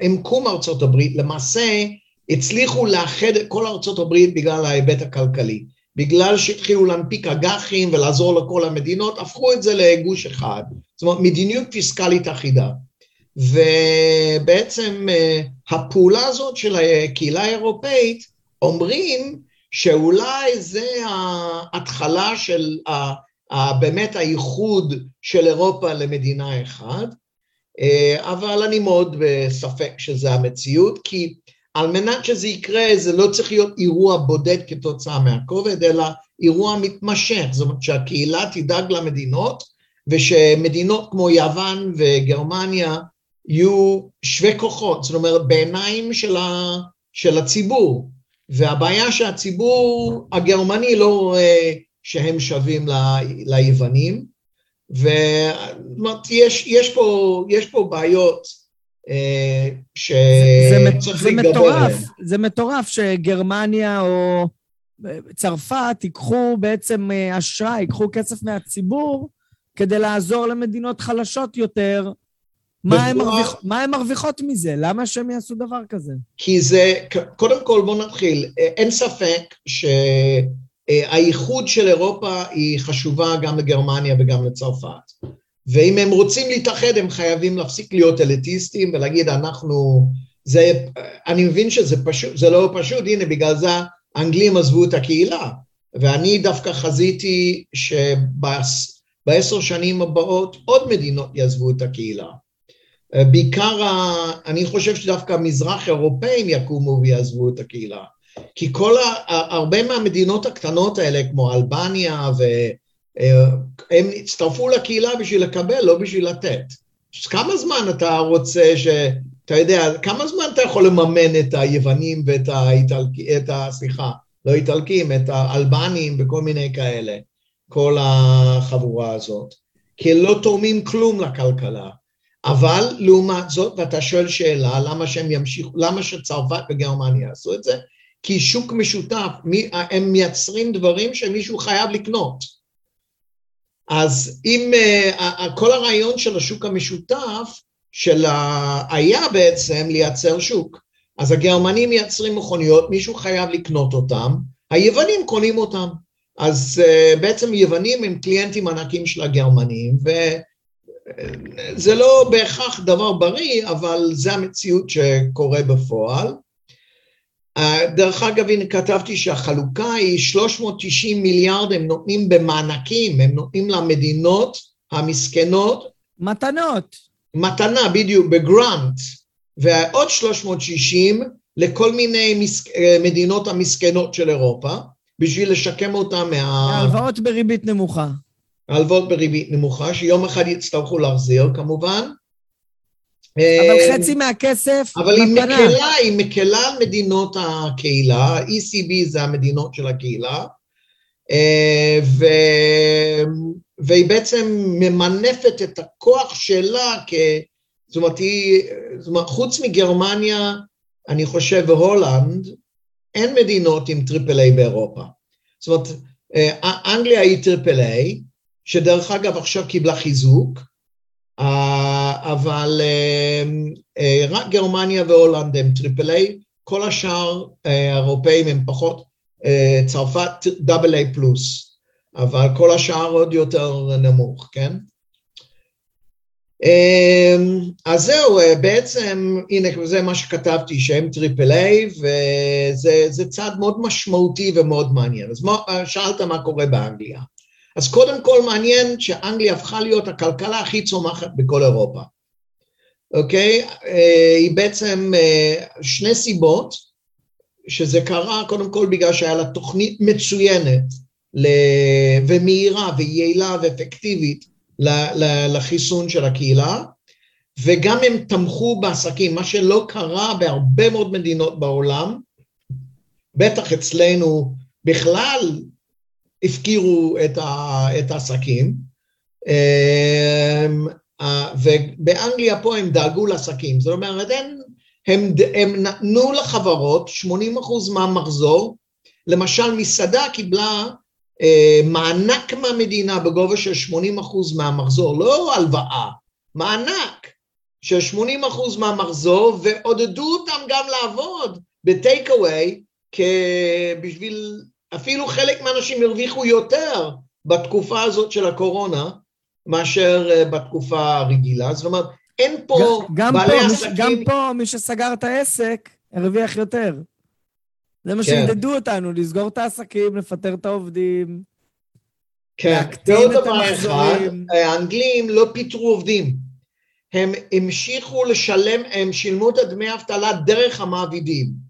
עמקום ארצות הברית, למעשה, הצליחו לאחד את כל ארצות הברית בגלל ההיבט הכלכלי, בגלל שהתחילו להנפיק אג"חים ולעזור לכל המדינות, הפכו את זה לגוש אחד, זאת אומרת מדיניות פיסקלית אחידה, ובעצם הפעולה הזאת של הקהילה האירופאית, אומרים שאולי זה ההתחלה של באמת הייחוד של אירופה למדינה אחד, אבל אני מאוד בספק שזה המציאות, כי על מנת שזה יקרה, זה לא צריך להיות אירוע בודד כתוצאה מהקובד, אלא אירוע מתמשך, זאת אומרת שהקהילה תדאג למדינות, ושמדינות כמו יוון וגרמניה יהיו שווה כוחות, זאת אומרת בעיניים של, ה, של הציבור, והבעיה שהציבור הגרמני לא רואה שהם שווים ל, ליוונים, ויש יש פה, יש פה בעיות, ש... זה, זה, זה מטורף, זה מטורף שגרמניה או צרפת יקחו בעצם אשראי, יקחו כסף מהציבור כדי לעזור למדינות חלשות יותר. מה הם מרוויח, מה הם מרוויחות מזה? למה שהם יעשו דבר כזה? כי זה, קודם כל בוא נתחיל, אין ספק שהייחוד של אירופה היא חשובה גם לגרמניה וגם לצרפת. ואם הם רוצים להתאחד, הם חייבים להפסיק להיות אליטיסטים, ולהגיד, אנחנו, זה, אני מבין שזה פשוט, זה לא פשוט, הנה, בגלל זה, האנגלים עזבו את הקהילה, ואני דווקא חזיתי שבעשר שנים הבאות, עוד מדינות יעזבו את הקהילה. בעיקר, אני חושב שדווקא מזרח אירופאים יקומו ויעזבו את הקהילה, כי כל, הרבה מהמדינות הקטנות האלה, כמו אלבניה ו... הם הצטרפו לקהילה בשביל לקבל, לא בשביל לתת. כמה זמן אתה רוצה ש... אתה יודע, כמה זמן אתה יכול לממן את היוונים ואת האיטלקים, את ה... סליחה, לא איטלקים, את האלבנים וכל מיני כאלה, כל החבורה הזאת, כי לא תורמים כלום לכלכלה. אבל לעומת זאת, ואתה שואל שאלה, למה שהם ימשיכו, למה שצרפת וגרמניה עשו את זה? כי שוק משותף, הם מייצרים דברים שמישהו חייב לקנות. אז אם כל הרעיון של השוק המשותף, של היה בעצם לייצר שוק, אז הגרמנים מייצרים מכוניות, מישהו חייב לקנות אותם, היוונים קונים אותם. אז בעצם יוונים הם קליינטים ענקים של הגרמנים, וזה לא בהכרח דבר בריא, אבל זה המציאות שקורה בפועל. דרך אגב, הנה כתבתי שהחלוקה היא שלוש מאות תשעים מיליארד, הם נותנים במענקים, הם נותנים למדינות המסכנות. מתנות. מתנה, בדיוק, בגרנט. ועוד שלוש מאות שישים לכל מיני מדינות המסכנות של אירופה, בשביל לשקם אותה מה... הלוואות בריבית נמוכה. הלוואות בריבית נמוכה, שיום אחד יצטרכו להחזיר כמובן. אבל חצי מהכסף... אבל היא מקלה, היא מקלה על מדינות הקהילה, E C B זה המדינות של הקהילה, ו... והיא בעצם ממנפת את הכוח שלה, כ... זאת אומרת, היא... זאת אומרת, חוץ מגרמניה, אני חושב, והולנד, אין מדינות עם טריפל איי באירופה. זאת אומרת, אנגליה היא טריפל איי, שדרך אגב עכשיו קיבלה חיזוק, אבל רק גרמניה והולנד הם טריפל איי, כל השאר האירופאים הם פחות, צרפת דאבל איי פלוס, אבל כל השאר עוד יותר נמוך, כן? אז זהו, בעצם, הנה זה מה שכתבתי, שהם טריפל איי, וזה צעד מאוד משמעותי ומאוד מעניין. אז שאלת מה קורה באנגליה. אז קודם כל מעניין שאנגליה הפכה להיות הכלכלה הכי צומחת בכל אירופה. אוקיי? היא בעצם שני סיבות שזה קרה, קודם כל בגלל שהיה לה תוכנית מצוינת ומהירה ויעילה ואפקטיבית לחיסון של הקהילה, וגם הם תמכו בעסקים, מה שלא קרה בהרבה מאוד מדינות בעולם, בטח אצלנו בכלל, הפקירו את העסקים, ובאנגליה פה הם דאגו לעסקים, זאת אומרת, הם, הם נתנו לחברות שמונים אחוז מהמחזור, למשל מסעדה קיבלה מענק מהמדינה בגובה של שמונים אחוז מהמחזור, לא הלוואה, מענק של שמונים אחוז מהמחזור, ועודדו אותם גם לעבוד בטייק אווי, בשביל... אפילו חלק מהאנשים הרוויחו יותר בתקופה הזאת של הקורונה, מאשר בתקופה הרגילה. זאת אומרת, אין פה גם, בעלי גם פה, עסקים... גם פה, מי שסגר את העסק, הרוויח יותר. זה מה כן. שידדו אותנו, לסגור את העסקים, לפטר את העובדים, כן. להקטין את המחזורים. האנגלים לא פיטרו עובדים. הם המשיכו לשלם, הם שילמו את דמי האבטלה דרך המעבידים.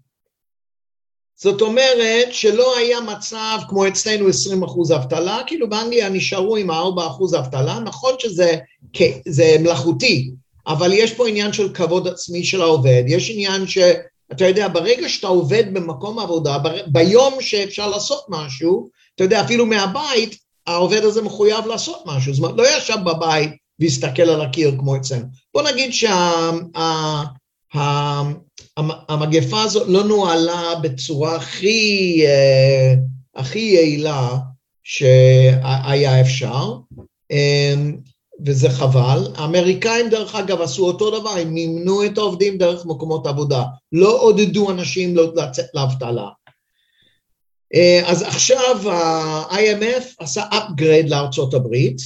זאת אומרת שלא היה מצב כמו אצלנו עשרים אחוז אבטלה, כאילו באנגליה נשארו עם ארבעה אחוז אבטלה, נכון שזה זה מלאכותי, אבל יש פה עניין של כבוד עצמי של העובד, יש עניין שאתה יודע, ברגע שאתה עובד במקום עבודה, ביום שאפשר לעשות משהו, אתה יודע, אפילו מהבית, העובד הזה מחויב לעשות משהו, זאת אומרת, לא ישב בבית והסתכל על הקיר כמו אצלנו. בוא נגיד שה... המגפה הזאת לא נועלה בצורה הכי, הכי יעילה שהיה אפשר, וזה חבל. האמריקאים דרך אגב עשו אותו דבר, הם מימנו את העובדים דרך מקומות עבודה, לא עודדו אנשים לצאת לאבטלה. אז עכשיו ה-I M F עשה upgrade לארצות הברית,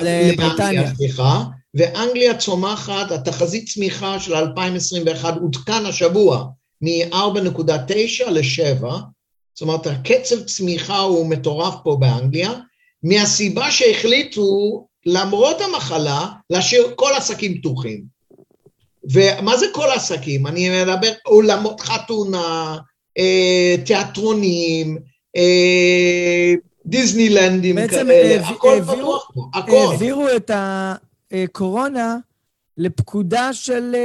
לבריטניה, סליחה, ואנגליה צומחת, התחזית צמיחה של אלפיים עשרים ואחת עודכן השבוע מ-ארבע נקודה תשע ל-שבע, זאת אומרת, הקצב צמיחה הוא מטורף פה באנגליה, מהסיבה שהחליטו, למרות המחלה, להשאיר כל עסקים פתוחים. ומה זה כל עסקים? אני מדבר עולמות חתונה, תיאטרונים, דיזנילנדים כאלה, הכל פתוח פה, הכל. העבירו את ה... קורונה לפקודה של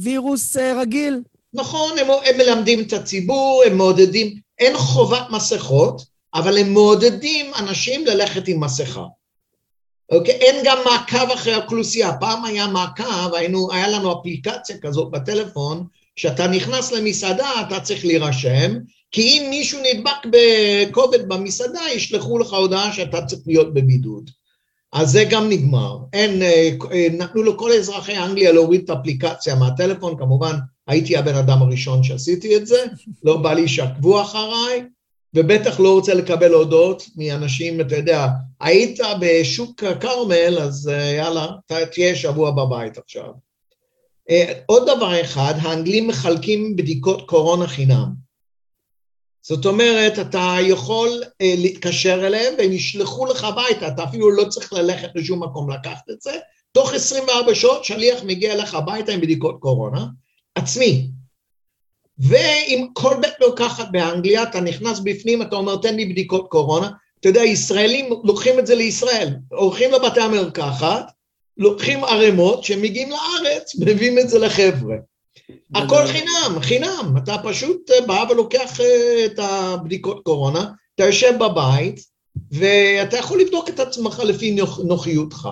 וירוס רגיל. נכון, הם, הם מלמדים את הציבור, הם מעודדים, אין חובת מסכות, אבל הם מעודדים אנשים ללכת עם מסכה. אוקיי? אין גם מעקב אחרי האוכלוסייה, פעם היה מעקב, היינו, היה לנו אפליקציה כזאת בטלפון, שאתה נכנס למסעדה, אתה צריך להירשם, כי אם מישהו נדבק בקובד במסעדה, ישלחו לך הודעה שאתה צריך להיות בבידוד. אז זה גם נגמר. אין, נתנו לכל אזרחי אנגליה להוריד את האפליקציה מהטלפון, כמובן הייתי הבן אדם הראשון שעשיתי את זה, לא בא לי שעקבו אחריי, ובטח לא רוצה לקבל הודעות מאנשים, אתה יודע, היית בשוק הקרמל, אז יאללה, תהיה שבוע בבית עכשיו. עוד דבר אחד, האנגלים מחלקים בדיקות קורונה חינם. זאת אומרת, אתה יכול אה, להתקשר אליהם, והם ישלחו לך הביתה, אתה אפילו לא צריך ללכת לשום מקום לקחת את זה, תוך עשרים וארבע שעות שליח מגיע אליך הביתה עם בדיקות קורונה, עצמי. ועם כל בית לוקחת באנגליה, אתה נכנס בפנים, אתה אומר, תן לי בדיקות קורונה, אתה יודע, ישראלים לוקחים את זה לישראל, הולכים לבתי המרקחת, לוקחים ערימות שמגיעים לארץ, מביאים את זה לחבר'ה. הכל חינם, חינם, אתה פשוט בא ולוקח את הבדיקות קורונה, אתה יושב בבית, ואתה יכול לבדוק את עצמך לפי נוחיותך.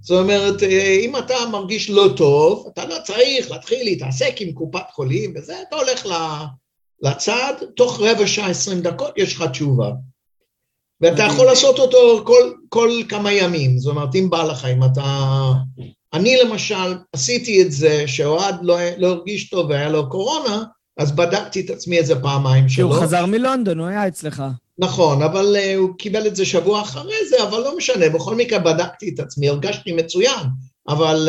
זאת אומרת, אם אתה מרגיש לא טוב, אתה לא צריך להתחיל להתעסק עם קופת חולים, וזה, אתה הולך לצד, תוך רבע שעה, עשרים דקות, יש לך תשובה. ואתה יכול לעשות אותו כל, כל כמה ימים, זאת אומרת, אם בא לך, אם אתה... אני למשל עשיתי את זה שאוהד לא, לא הרגיש טוב והיה לו קורונה, אז בדקתי את עצמי איזה פעמיים שלו. הוא חזר מלונדון, הוא היה אצלך. נכון, אבל uh, הוא קיבל את זה שבוע אחרי זה, אבל לא משנה, בכל מקרה בדקתי את עצמי, הרגשתי מצוין, אבל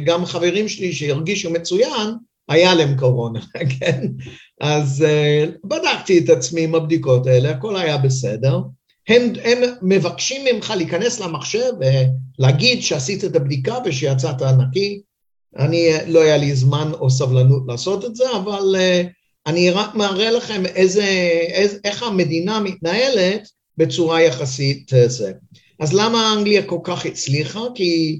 uh, גם חברים שלי שהרגישו מצוין, היה להם קורונה, כן? אז uh, בדקתי את עצמי עם הבדיקות האלה, הכל היה בסדר. הם, הם מבקשים ממך להיכנס למחשב ולהגיד שעשית את הבדיקה ושיצאת נקי. אני לא היה לי זמן או סבלנות לעשות את זה, אבל אני רק מראה לכם איזה, איזה, איך המדינה מתנהלת בצורה יחסית זה. אז למה אנגליה כל כך הצליחה? כי,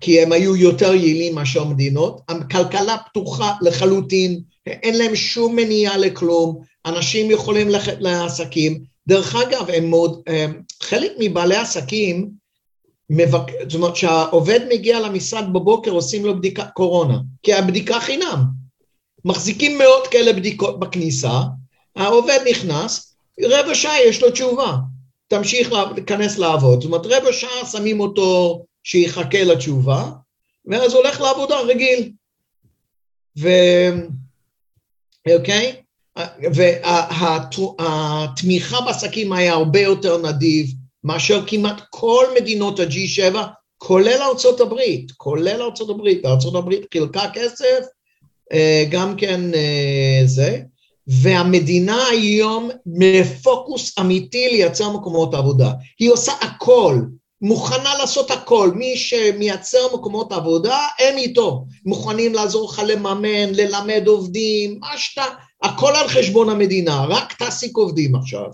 כי הם היו יותר יעילים מאשר מדינות. הכלכלה פתוחה לחלוטין, אין להם שום מניעה לכלום, אנשים יכולים ללכת לעסקים, דרך אגב, הם מאוד, חלק מבעלי עסקים, זאת אומרת שהעובד מגיע למשרד בבוקר, עושים לו בדיקת קורונה, כי הבדיקה חינם. מחזיקים מאות כאלה בדיקות בכניסה, העובד נכנס, רבע שעה יש לו תשובה, תמשיך להיכנס לעבוד. זאת אומרת, רבע שעה שמים אותו שיחכה לתשובה, ואז הולך לעבודה רגיל. ו... אוקיי? Okay? והתמיכה בעסקים היה הרבה יותר נדיב, מאשר כמעט כל מדינות ה-ג'י שבע, כולל ארצות הברית, כולל ארצות הברית, ארצות הברית חילקה כסף, גם כן זה, והמדינה היום מפוקוס אמיתי לייצר מקומות עבודה, היא עושה הכל, מוכנה לעשות הכל, מי שמייצר מקומות עבודה, הם איתו, מוכנים לעזור לך לממן, ללמד עובדים, מה שאתה, הכל על חשבון המדינה, רק תעסיק עובדים עכשיו.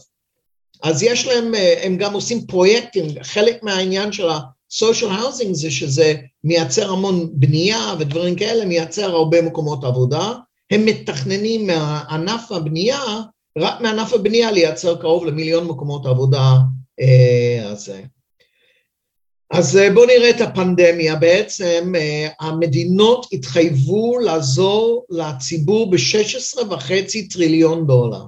אז יש להם, הם גם עושים פרויקטים, חלק מהעניין של ה-social housing זה שזה מייצר המון בנייה ודברים כאלה, מייצר הרבה מקומות עבודה, הם מתכננים מענף הבנייה, רק מענף הבנייה לייצר קרוב למיליון מקומות עבודה הזה. אז בואו נראה את הפנדמיה, בעצם המדינות התחייבו לעזור לציבור ב-שש עשרה וחצי טריליון דולר.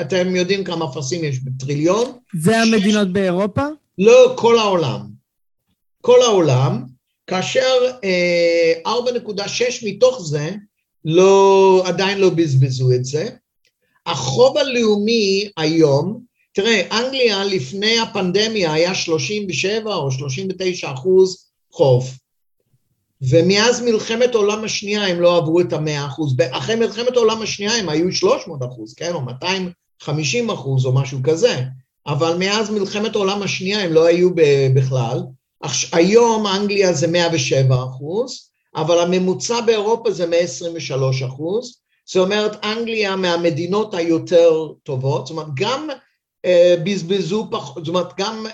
אתם יודעים כמה אפסים יש בטריליון? זה המדינות באירופה? לא, כל העולם. כל העולם, כאשר ארבע נקודה שש מתוך זה, עדיין לא בזבזו את זה. החוב הלאומי היום, תראה, אנגליה לפני הפנדמיה היה שלושים ושבע או שלושים ותשע אחוז חוב, ומאז מלחמת העולם השנייה הם לא עברו את ה-מאה אחוז, אחרי מלחמת העולם השנייה הם היו שלוש מאות אחוז, כן, או מאתיים וחמישים אחוז או משהו כזה, אבל מאז מלחמת העולם השנייה הם לא היו בכלל, היום אנגליה זה מאה ושבע אחוז, אבל הממוצע באירופה זה מאה עשרים ושלוש אחוז, זאת אומרת אנגליה מהמדינות היותר טובות, זאת אומרת גם בזבזו פחות, זאת אומרת גם,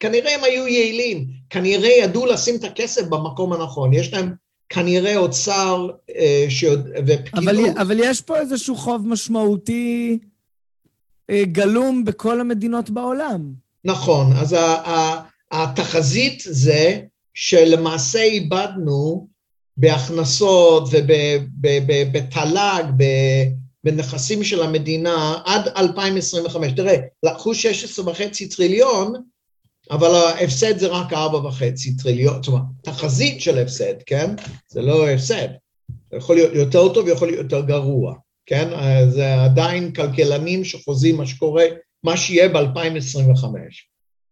כנראה הם היו יעילים, כנראה ידעו לשים את הכסף במקום הנכון, יש להם כנראה אוצר ופקידות. אבל יש פה איזשהו חוב משמעותי גלום בכל המדינות בעולם. נכון, אז התחזית זה שלמעשה איבדנו בהכנסות ובתל"ג, בנכסים של המדינה עד אלפיים עשרים וחמש. תראה, לקחו שש עשרה וחצי טריליון, אבל ההפסד זה רק ארבע וחצי טריליון, זאת אומרת, תחזית של הפסד, כן? זה לא הפסד. זה יכול להיות יותר טוב, יכול להיות יותר גרוע, כן? זה עדיין כלכלנים שחוזים מה שקורה, מה שיהיה ב-אלפיים עשרים וחמש.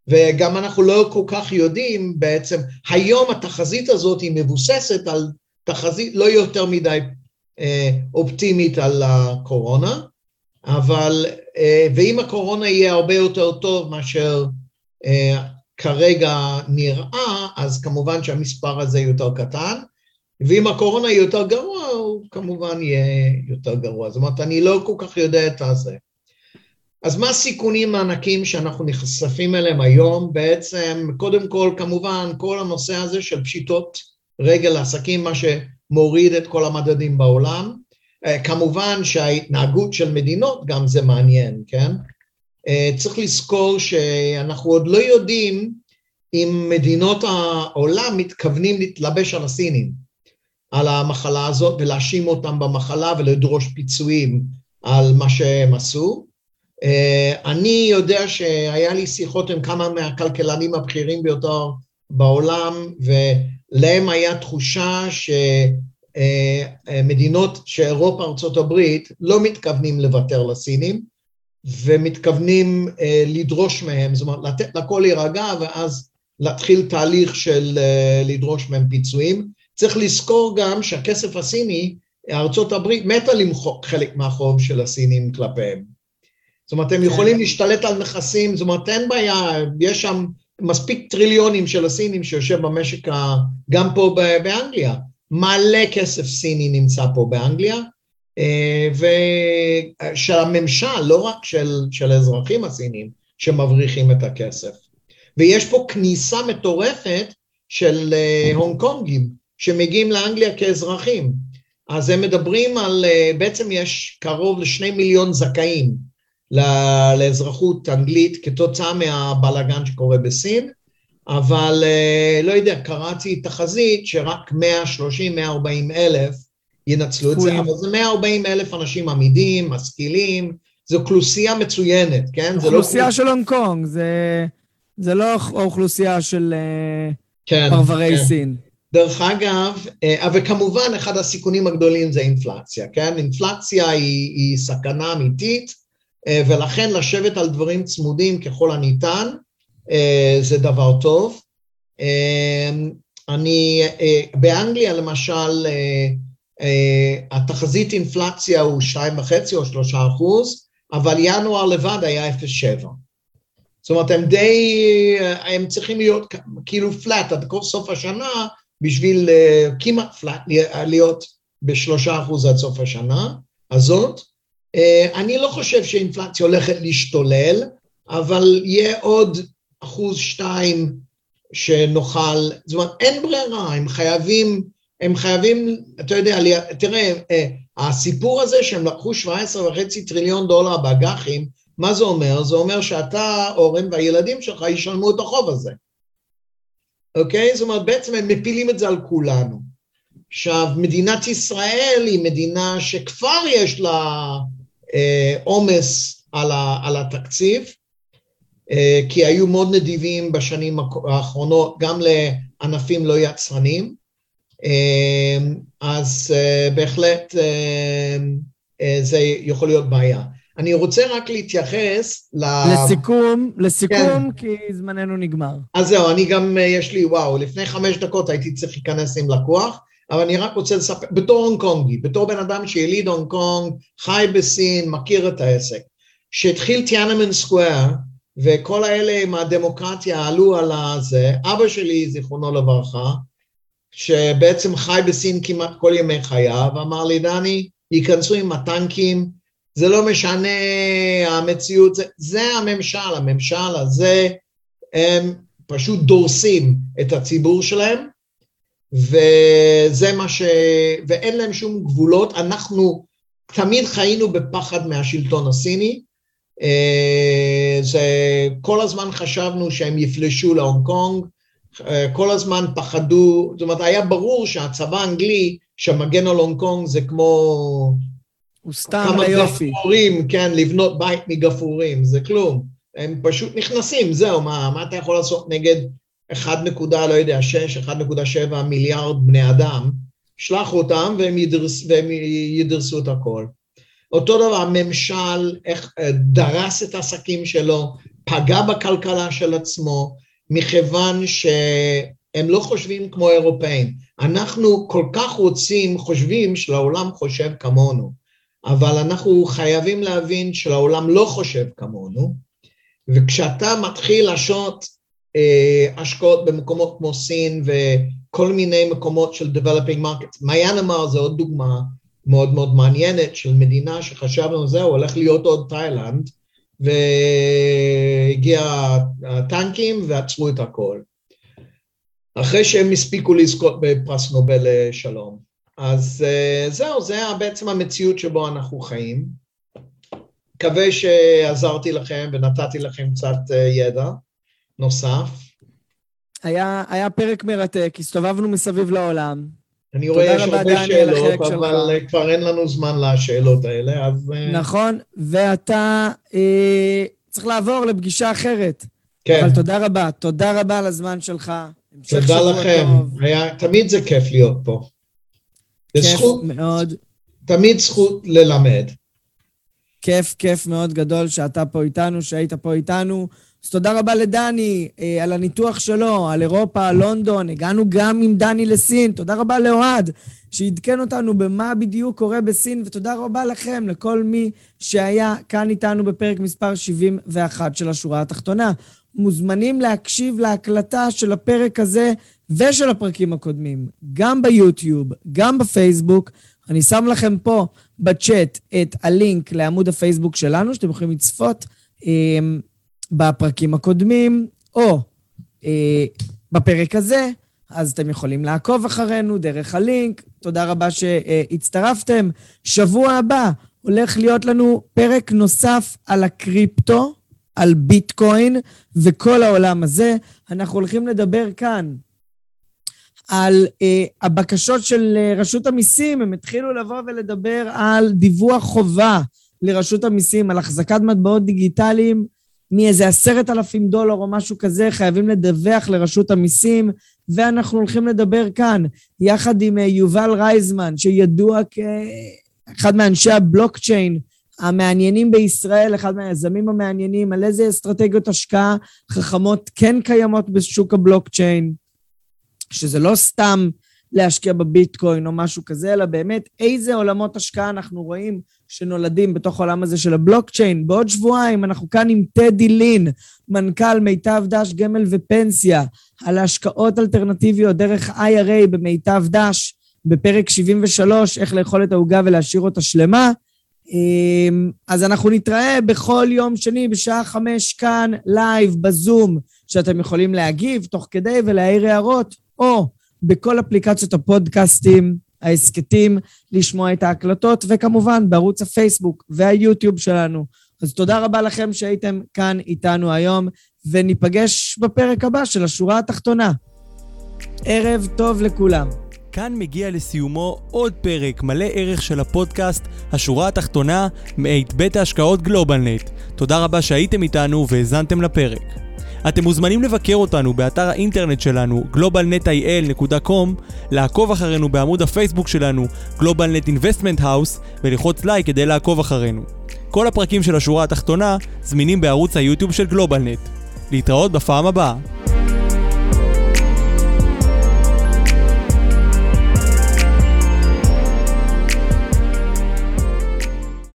וגם אנחנו לא כל כך יודעים בעצם, היום התחזית הזאת היא מבוססת על תחזית לא יותר מדי אה, אופטימית על הקורונה, אבל, אה, ואם הקורונה יהיה הרבה יותר טוב מאשר אה, כרגע נראה, אז כמובן שהמספר הזה יותר קטן, ואם הקורונה יהיה יותר גרוע, הוא כמובן יהיה יותר גרוע. זאת אומרת, אני לא כל כך יודע את זה. אז מה הסיכונים הענקים שאנחנו נחשפים אליהם היום? בעצם, קודם כל, כמובן, כל הנושא הזה של פשיטות רגל עסקים, מה שמוריד את כל המדדים בעולם. כמובן שההתנהגות של מדינות גם זה מעניין, כן? צריך לזכור שאנחנו עוד לא יודעים אם מדינות העולם מתכוונים להתלבש על הסינים, על המחלה הזאת, ולהאשים אותם במחלה ולדרוש פיצויים על מה שהם עשו. Uh, אני יודע שהיה לי שיחות עם כמה מהכלכלנים הבכירים ביותר בעולם, ולהם היה תחושה שמדינות uh, שאירופה, ארצות הברית, לא מתכוונים לוותר לסינים, ומתכוונים uh, לדרוש מהם, זאת אומרת, לתת לכל להירגע, ואז להתחיל תהליך של uh, לדרוש מהם פיצויים. צריך לזכור גם שהכסף הסיני, ארצות הברית, מתה למחוק חלק מהחוב של הסינים כלפיהם. זאת אומרת, הם יכולים להשתלט על נכסים, זאת אומרת, אין בעיה, יש שם מספיק טריליונים של הסינים שיושב במשק, גם פה באנגליה, מלא כסף סיני נמצא פה באנגליה, ושל הממשל, לא רק של, של אזרחים הסינים, שמבריחים את הכסף. ויש פה כניסה מטורפת של הונג קונגים, שמגיעים לאנגליה כאזרחים, אז הם מדברים על, בעצם יש קרוב לשני מיליון זכאים, לאזרחות אנגלית כתוצאה מהבלגן שקורה בסין, אבל לא יודע, קראתי תחזית שרק מאה שלושים עד מאה ארבעים אלף ינצלו את זה, אבל זה מאה ארבעים אלף אנשים עמידים, משכילים, זו אוכלוסייה מצוינת, כן? אוכלוסייה של הונג קונג, זה לא אוכלוסייה של פרברי סין. דרך אגב, אבל כמובן אחד הסיכונים הגדולים זה אינפלציה, כן? אינפלציה היא סכנה אמיתית, ולכן לשבת על דברים צמודים ככל הניתן, זה דבר טוב. אני, באנגליה למשל, התחזית אינפלציה הוא שתיים וחצי או שלושה אחוז, אבל ינואר לבד היה אפס נקודה שבע. זאת אומרת, הם די, הם צריכים להיות כאילו פלט עד סוף השנה, בשביל כמעט פלט להיות בשלושה אחוז עד סוף השנה הזאת, Uh, אני לא חושב שהאינפלציה הולכת להשתולל, אבל יהיה עוד אחוז שתיים שנוכל, זאת אומרת, אין ברירה, הם חייבים, הם חייבים, אתה יודע, תראה, uh, הסיפור הזה שהם לקחו שבע עשרה וחצי טריליון דולר באג"חים, מה זה אומר? זה אומר שאתה, אורן והילדים שלך ישלמו את החוב הזה, אוקיי? Okay? זאת אומרת, בעצם הם מפילים את זה על כולנו. עכשיו, מדינת ישראל היא מדינה שכבר יש לה עומס על התקציב, כי היו מאוד נדיבים בשנים האחרונות, גם לענפים לא יצרנים, אז בהחלט זה יכול להיות בעיה. אני רוצה רק להתייחס לסיכום, לסיכום, כי זמננו נגמר. אז זהו, אני גם, יש לי, וואו, לפני חמש דקות הייתי צריך להיכנס עם לקוח, אבל אני רק רוצה לספר, בתור הונג קונגי, בתור בן אדם שיליד הונג קונג, חי בסין, מכיר את העסק, שהתחיל טיאנאנמן סקוואר, וכל האלה מהדמוקרטיה עלו על הזה, אבא שלי, זיכרונו לברכה, שבעצם חי בסין כמעט כל ימי חייו, אמר לי, דני, ייכנסו עם הטנקים, זה לא משנה המציאות, זה, זה הממשל, הממשל הזה, הם פשוט דורסים את הציבור שלהם, וזה מה ש... ואין להם שום גבולות, אנחנו תמיד חיינו בפחד מהשלטון הסיני, זה כל הזמן חשבנו שהם יפלשו להונג קונג, כל הזמן פחדו, זאת אומרת, היה ברור שהצבא האנגלי שמגן על הונג קונג זה כמו כמה גפורים, כן, לבנות בית מגפורים, זה כלום, הם פשוט נכנסים, זהו, מה, מה אתה יכול לעשות נגד אחד נקודה שש, אחד נקודה שבע מיליארד בני אדם, שלח אותם והם, ידרס, והם ידרסו את הכל. אותו דבר, הממשל דרס את העסקים שלו, פגע בכלכלה של עצמו, מכיוון שהם לא חושבים כמו אירופאים. אנחנו כל כך רוצים, חושבים שלעולם חושב כמונו, אבל אנחנו חייבים להבין שלעולם לא חושב כמונו, וכשאתה מתחיל לעשות השקעות במקומות כמו סין וכל מיני מקומות של developing markets, מיינמר זה עוד דוגמה מאוד מאוד מעניינת של מדינה שחשבנו זהו, הולך להיות עוד תאילנד, והגיע הטנקים ועצרו את הכל. אחרי שהם הספיקו לזכות בפרס נובל לשלום. אז זהו, זה בעצם המציאות שבו אנחנו חיים. מקווה שעזרתי לכם ונתתי לכם קצת ידע נוסף. היה, היה פרק מרתק, הסתובבנו מסביב לעולם. אני רואה יש הרבה שאלות, אבל כבר אין לנו זמן לשאלות האלה, אז... נכון, ואתה צריך לעבור לפגישה אחרת. כן. אבל תודה רבה, תודה רבה על הזמן שלך. תודה לכם, תמיד זה כיף להיות פה. כיף מאוד. תמיד זכות ללמד. כיף, כיף מאוד גדול שאתה פה איתנו, שהיית פה איתנו. אז תודה רבה לדני על הניתוח שלו, על אירופה, על לונדון, הגענו גם עם דני לסין, תודה רבה לאוהד שעדכן אותנו במה בדיוק קורה בסין, ותודה רבה לכם, לכל מי שהיה כאן איתנו בפרק מספר שבעים ואחת של השורה התחתונה. מוזמנים להקשיב להקלטה של הפרק הזה ושל הפרקים הקודמים, גם ביוטיוב, גם בפייסבוק, אני שם לכם פה בצ'אט את הלינק לעמוד הפייסבוק שלנו, שאתם יכולים לצפות בפרקים הקודמים, או אה, בפרק הזה, אז אתם יכולים לעקוב אחרינו דרך הלינק. תודה רבה שהצטרפתם. שבוע הבא הולך להיות לנו פרק נוסף על הקריפטו, על ביטקוין וכל העולם הזה. אנחנו הולכים לדבר כאן על אה, הבקשות של רשות המיסים, הם התחילו לבוא ולדבר על דיווח חובה לרשות המיסים, על החזקת מטבעות דיגיטליים, מאיזה עשרת אלפים דולר או משהו כזה, חייבים לדווח לרשות המיסים, ואנחנו הולכים לדבר כאן, יחד עם יובל רייזמן, שידוע כאחד מאנשי הבלוקצ'יין המעניינים בישראל, אחד מהיזמים המעניינים, על איזה אסטרטגיות השקעה חכמות כן קיימות בשוק הבלוקצ'יין, שזה לא סתם להשקיע בביטקוין או משהו כזה, אלא באמת איזה עולמות השקעה אנחנו רואים שנולדים בתוך העולם הזה של הבלוקצ'יין. בעוד שבועיים אנחנו כאן עם טדי לין, מנכ"ל מיטב דש גמל ופנסיה, על ההשקעות אלטרנטיביות דרך איי אר איי במיטב דש, בפרק שבעים ושלוש, איך לאכול את העוגה ולהשאיר אותה שלמה. אז אנחנו נתראה בכל יום שני בשעה חמש כאן, לייב, בזום, שאתם יכולים להגיב תוך כדי ולהעיר הערות, או בכל אפליקציות הפודקאסטים, העסקטים, לשמוע את ההקלטות, וכמובן בערוץ הפייסבוק והיוטיוב שלנו. אז תודה רבה לכם שהייתם כאן איתנו היום, וניפגש בפרק הבא של השורה התחתונה. ערב טוב לכולם. כאן מגיע לסיומו עוד פרק מלא ערך של הפודקאסט, השורה התחתונה, מאת בית ההשקעות גלובלנט. תודה רבה שהייתם איתנו והזנתם לפרק. אתם מוזמנים לבקר אותנו באתר האינטרנט שלנו גלובל נט איי אל נקודה קום, לעקוב אחרינו בעמוד הפייסבוק שלנו Globalnet Investment House ולחוץ לייק כדי לעקוב אחרינו. כל הפרקים של השורה התחתונה זמינים בערוץ היוטיוב של גלובלנט. להתראות בפעם הבאה.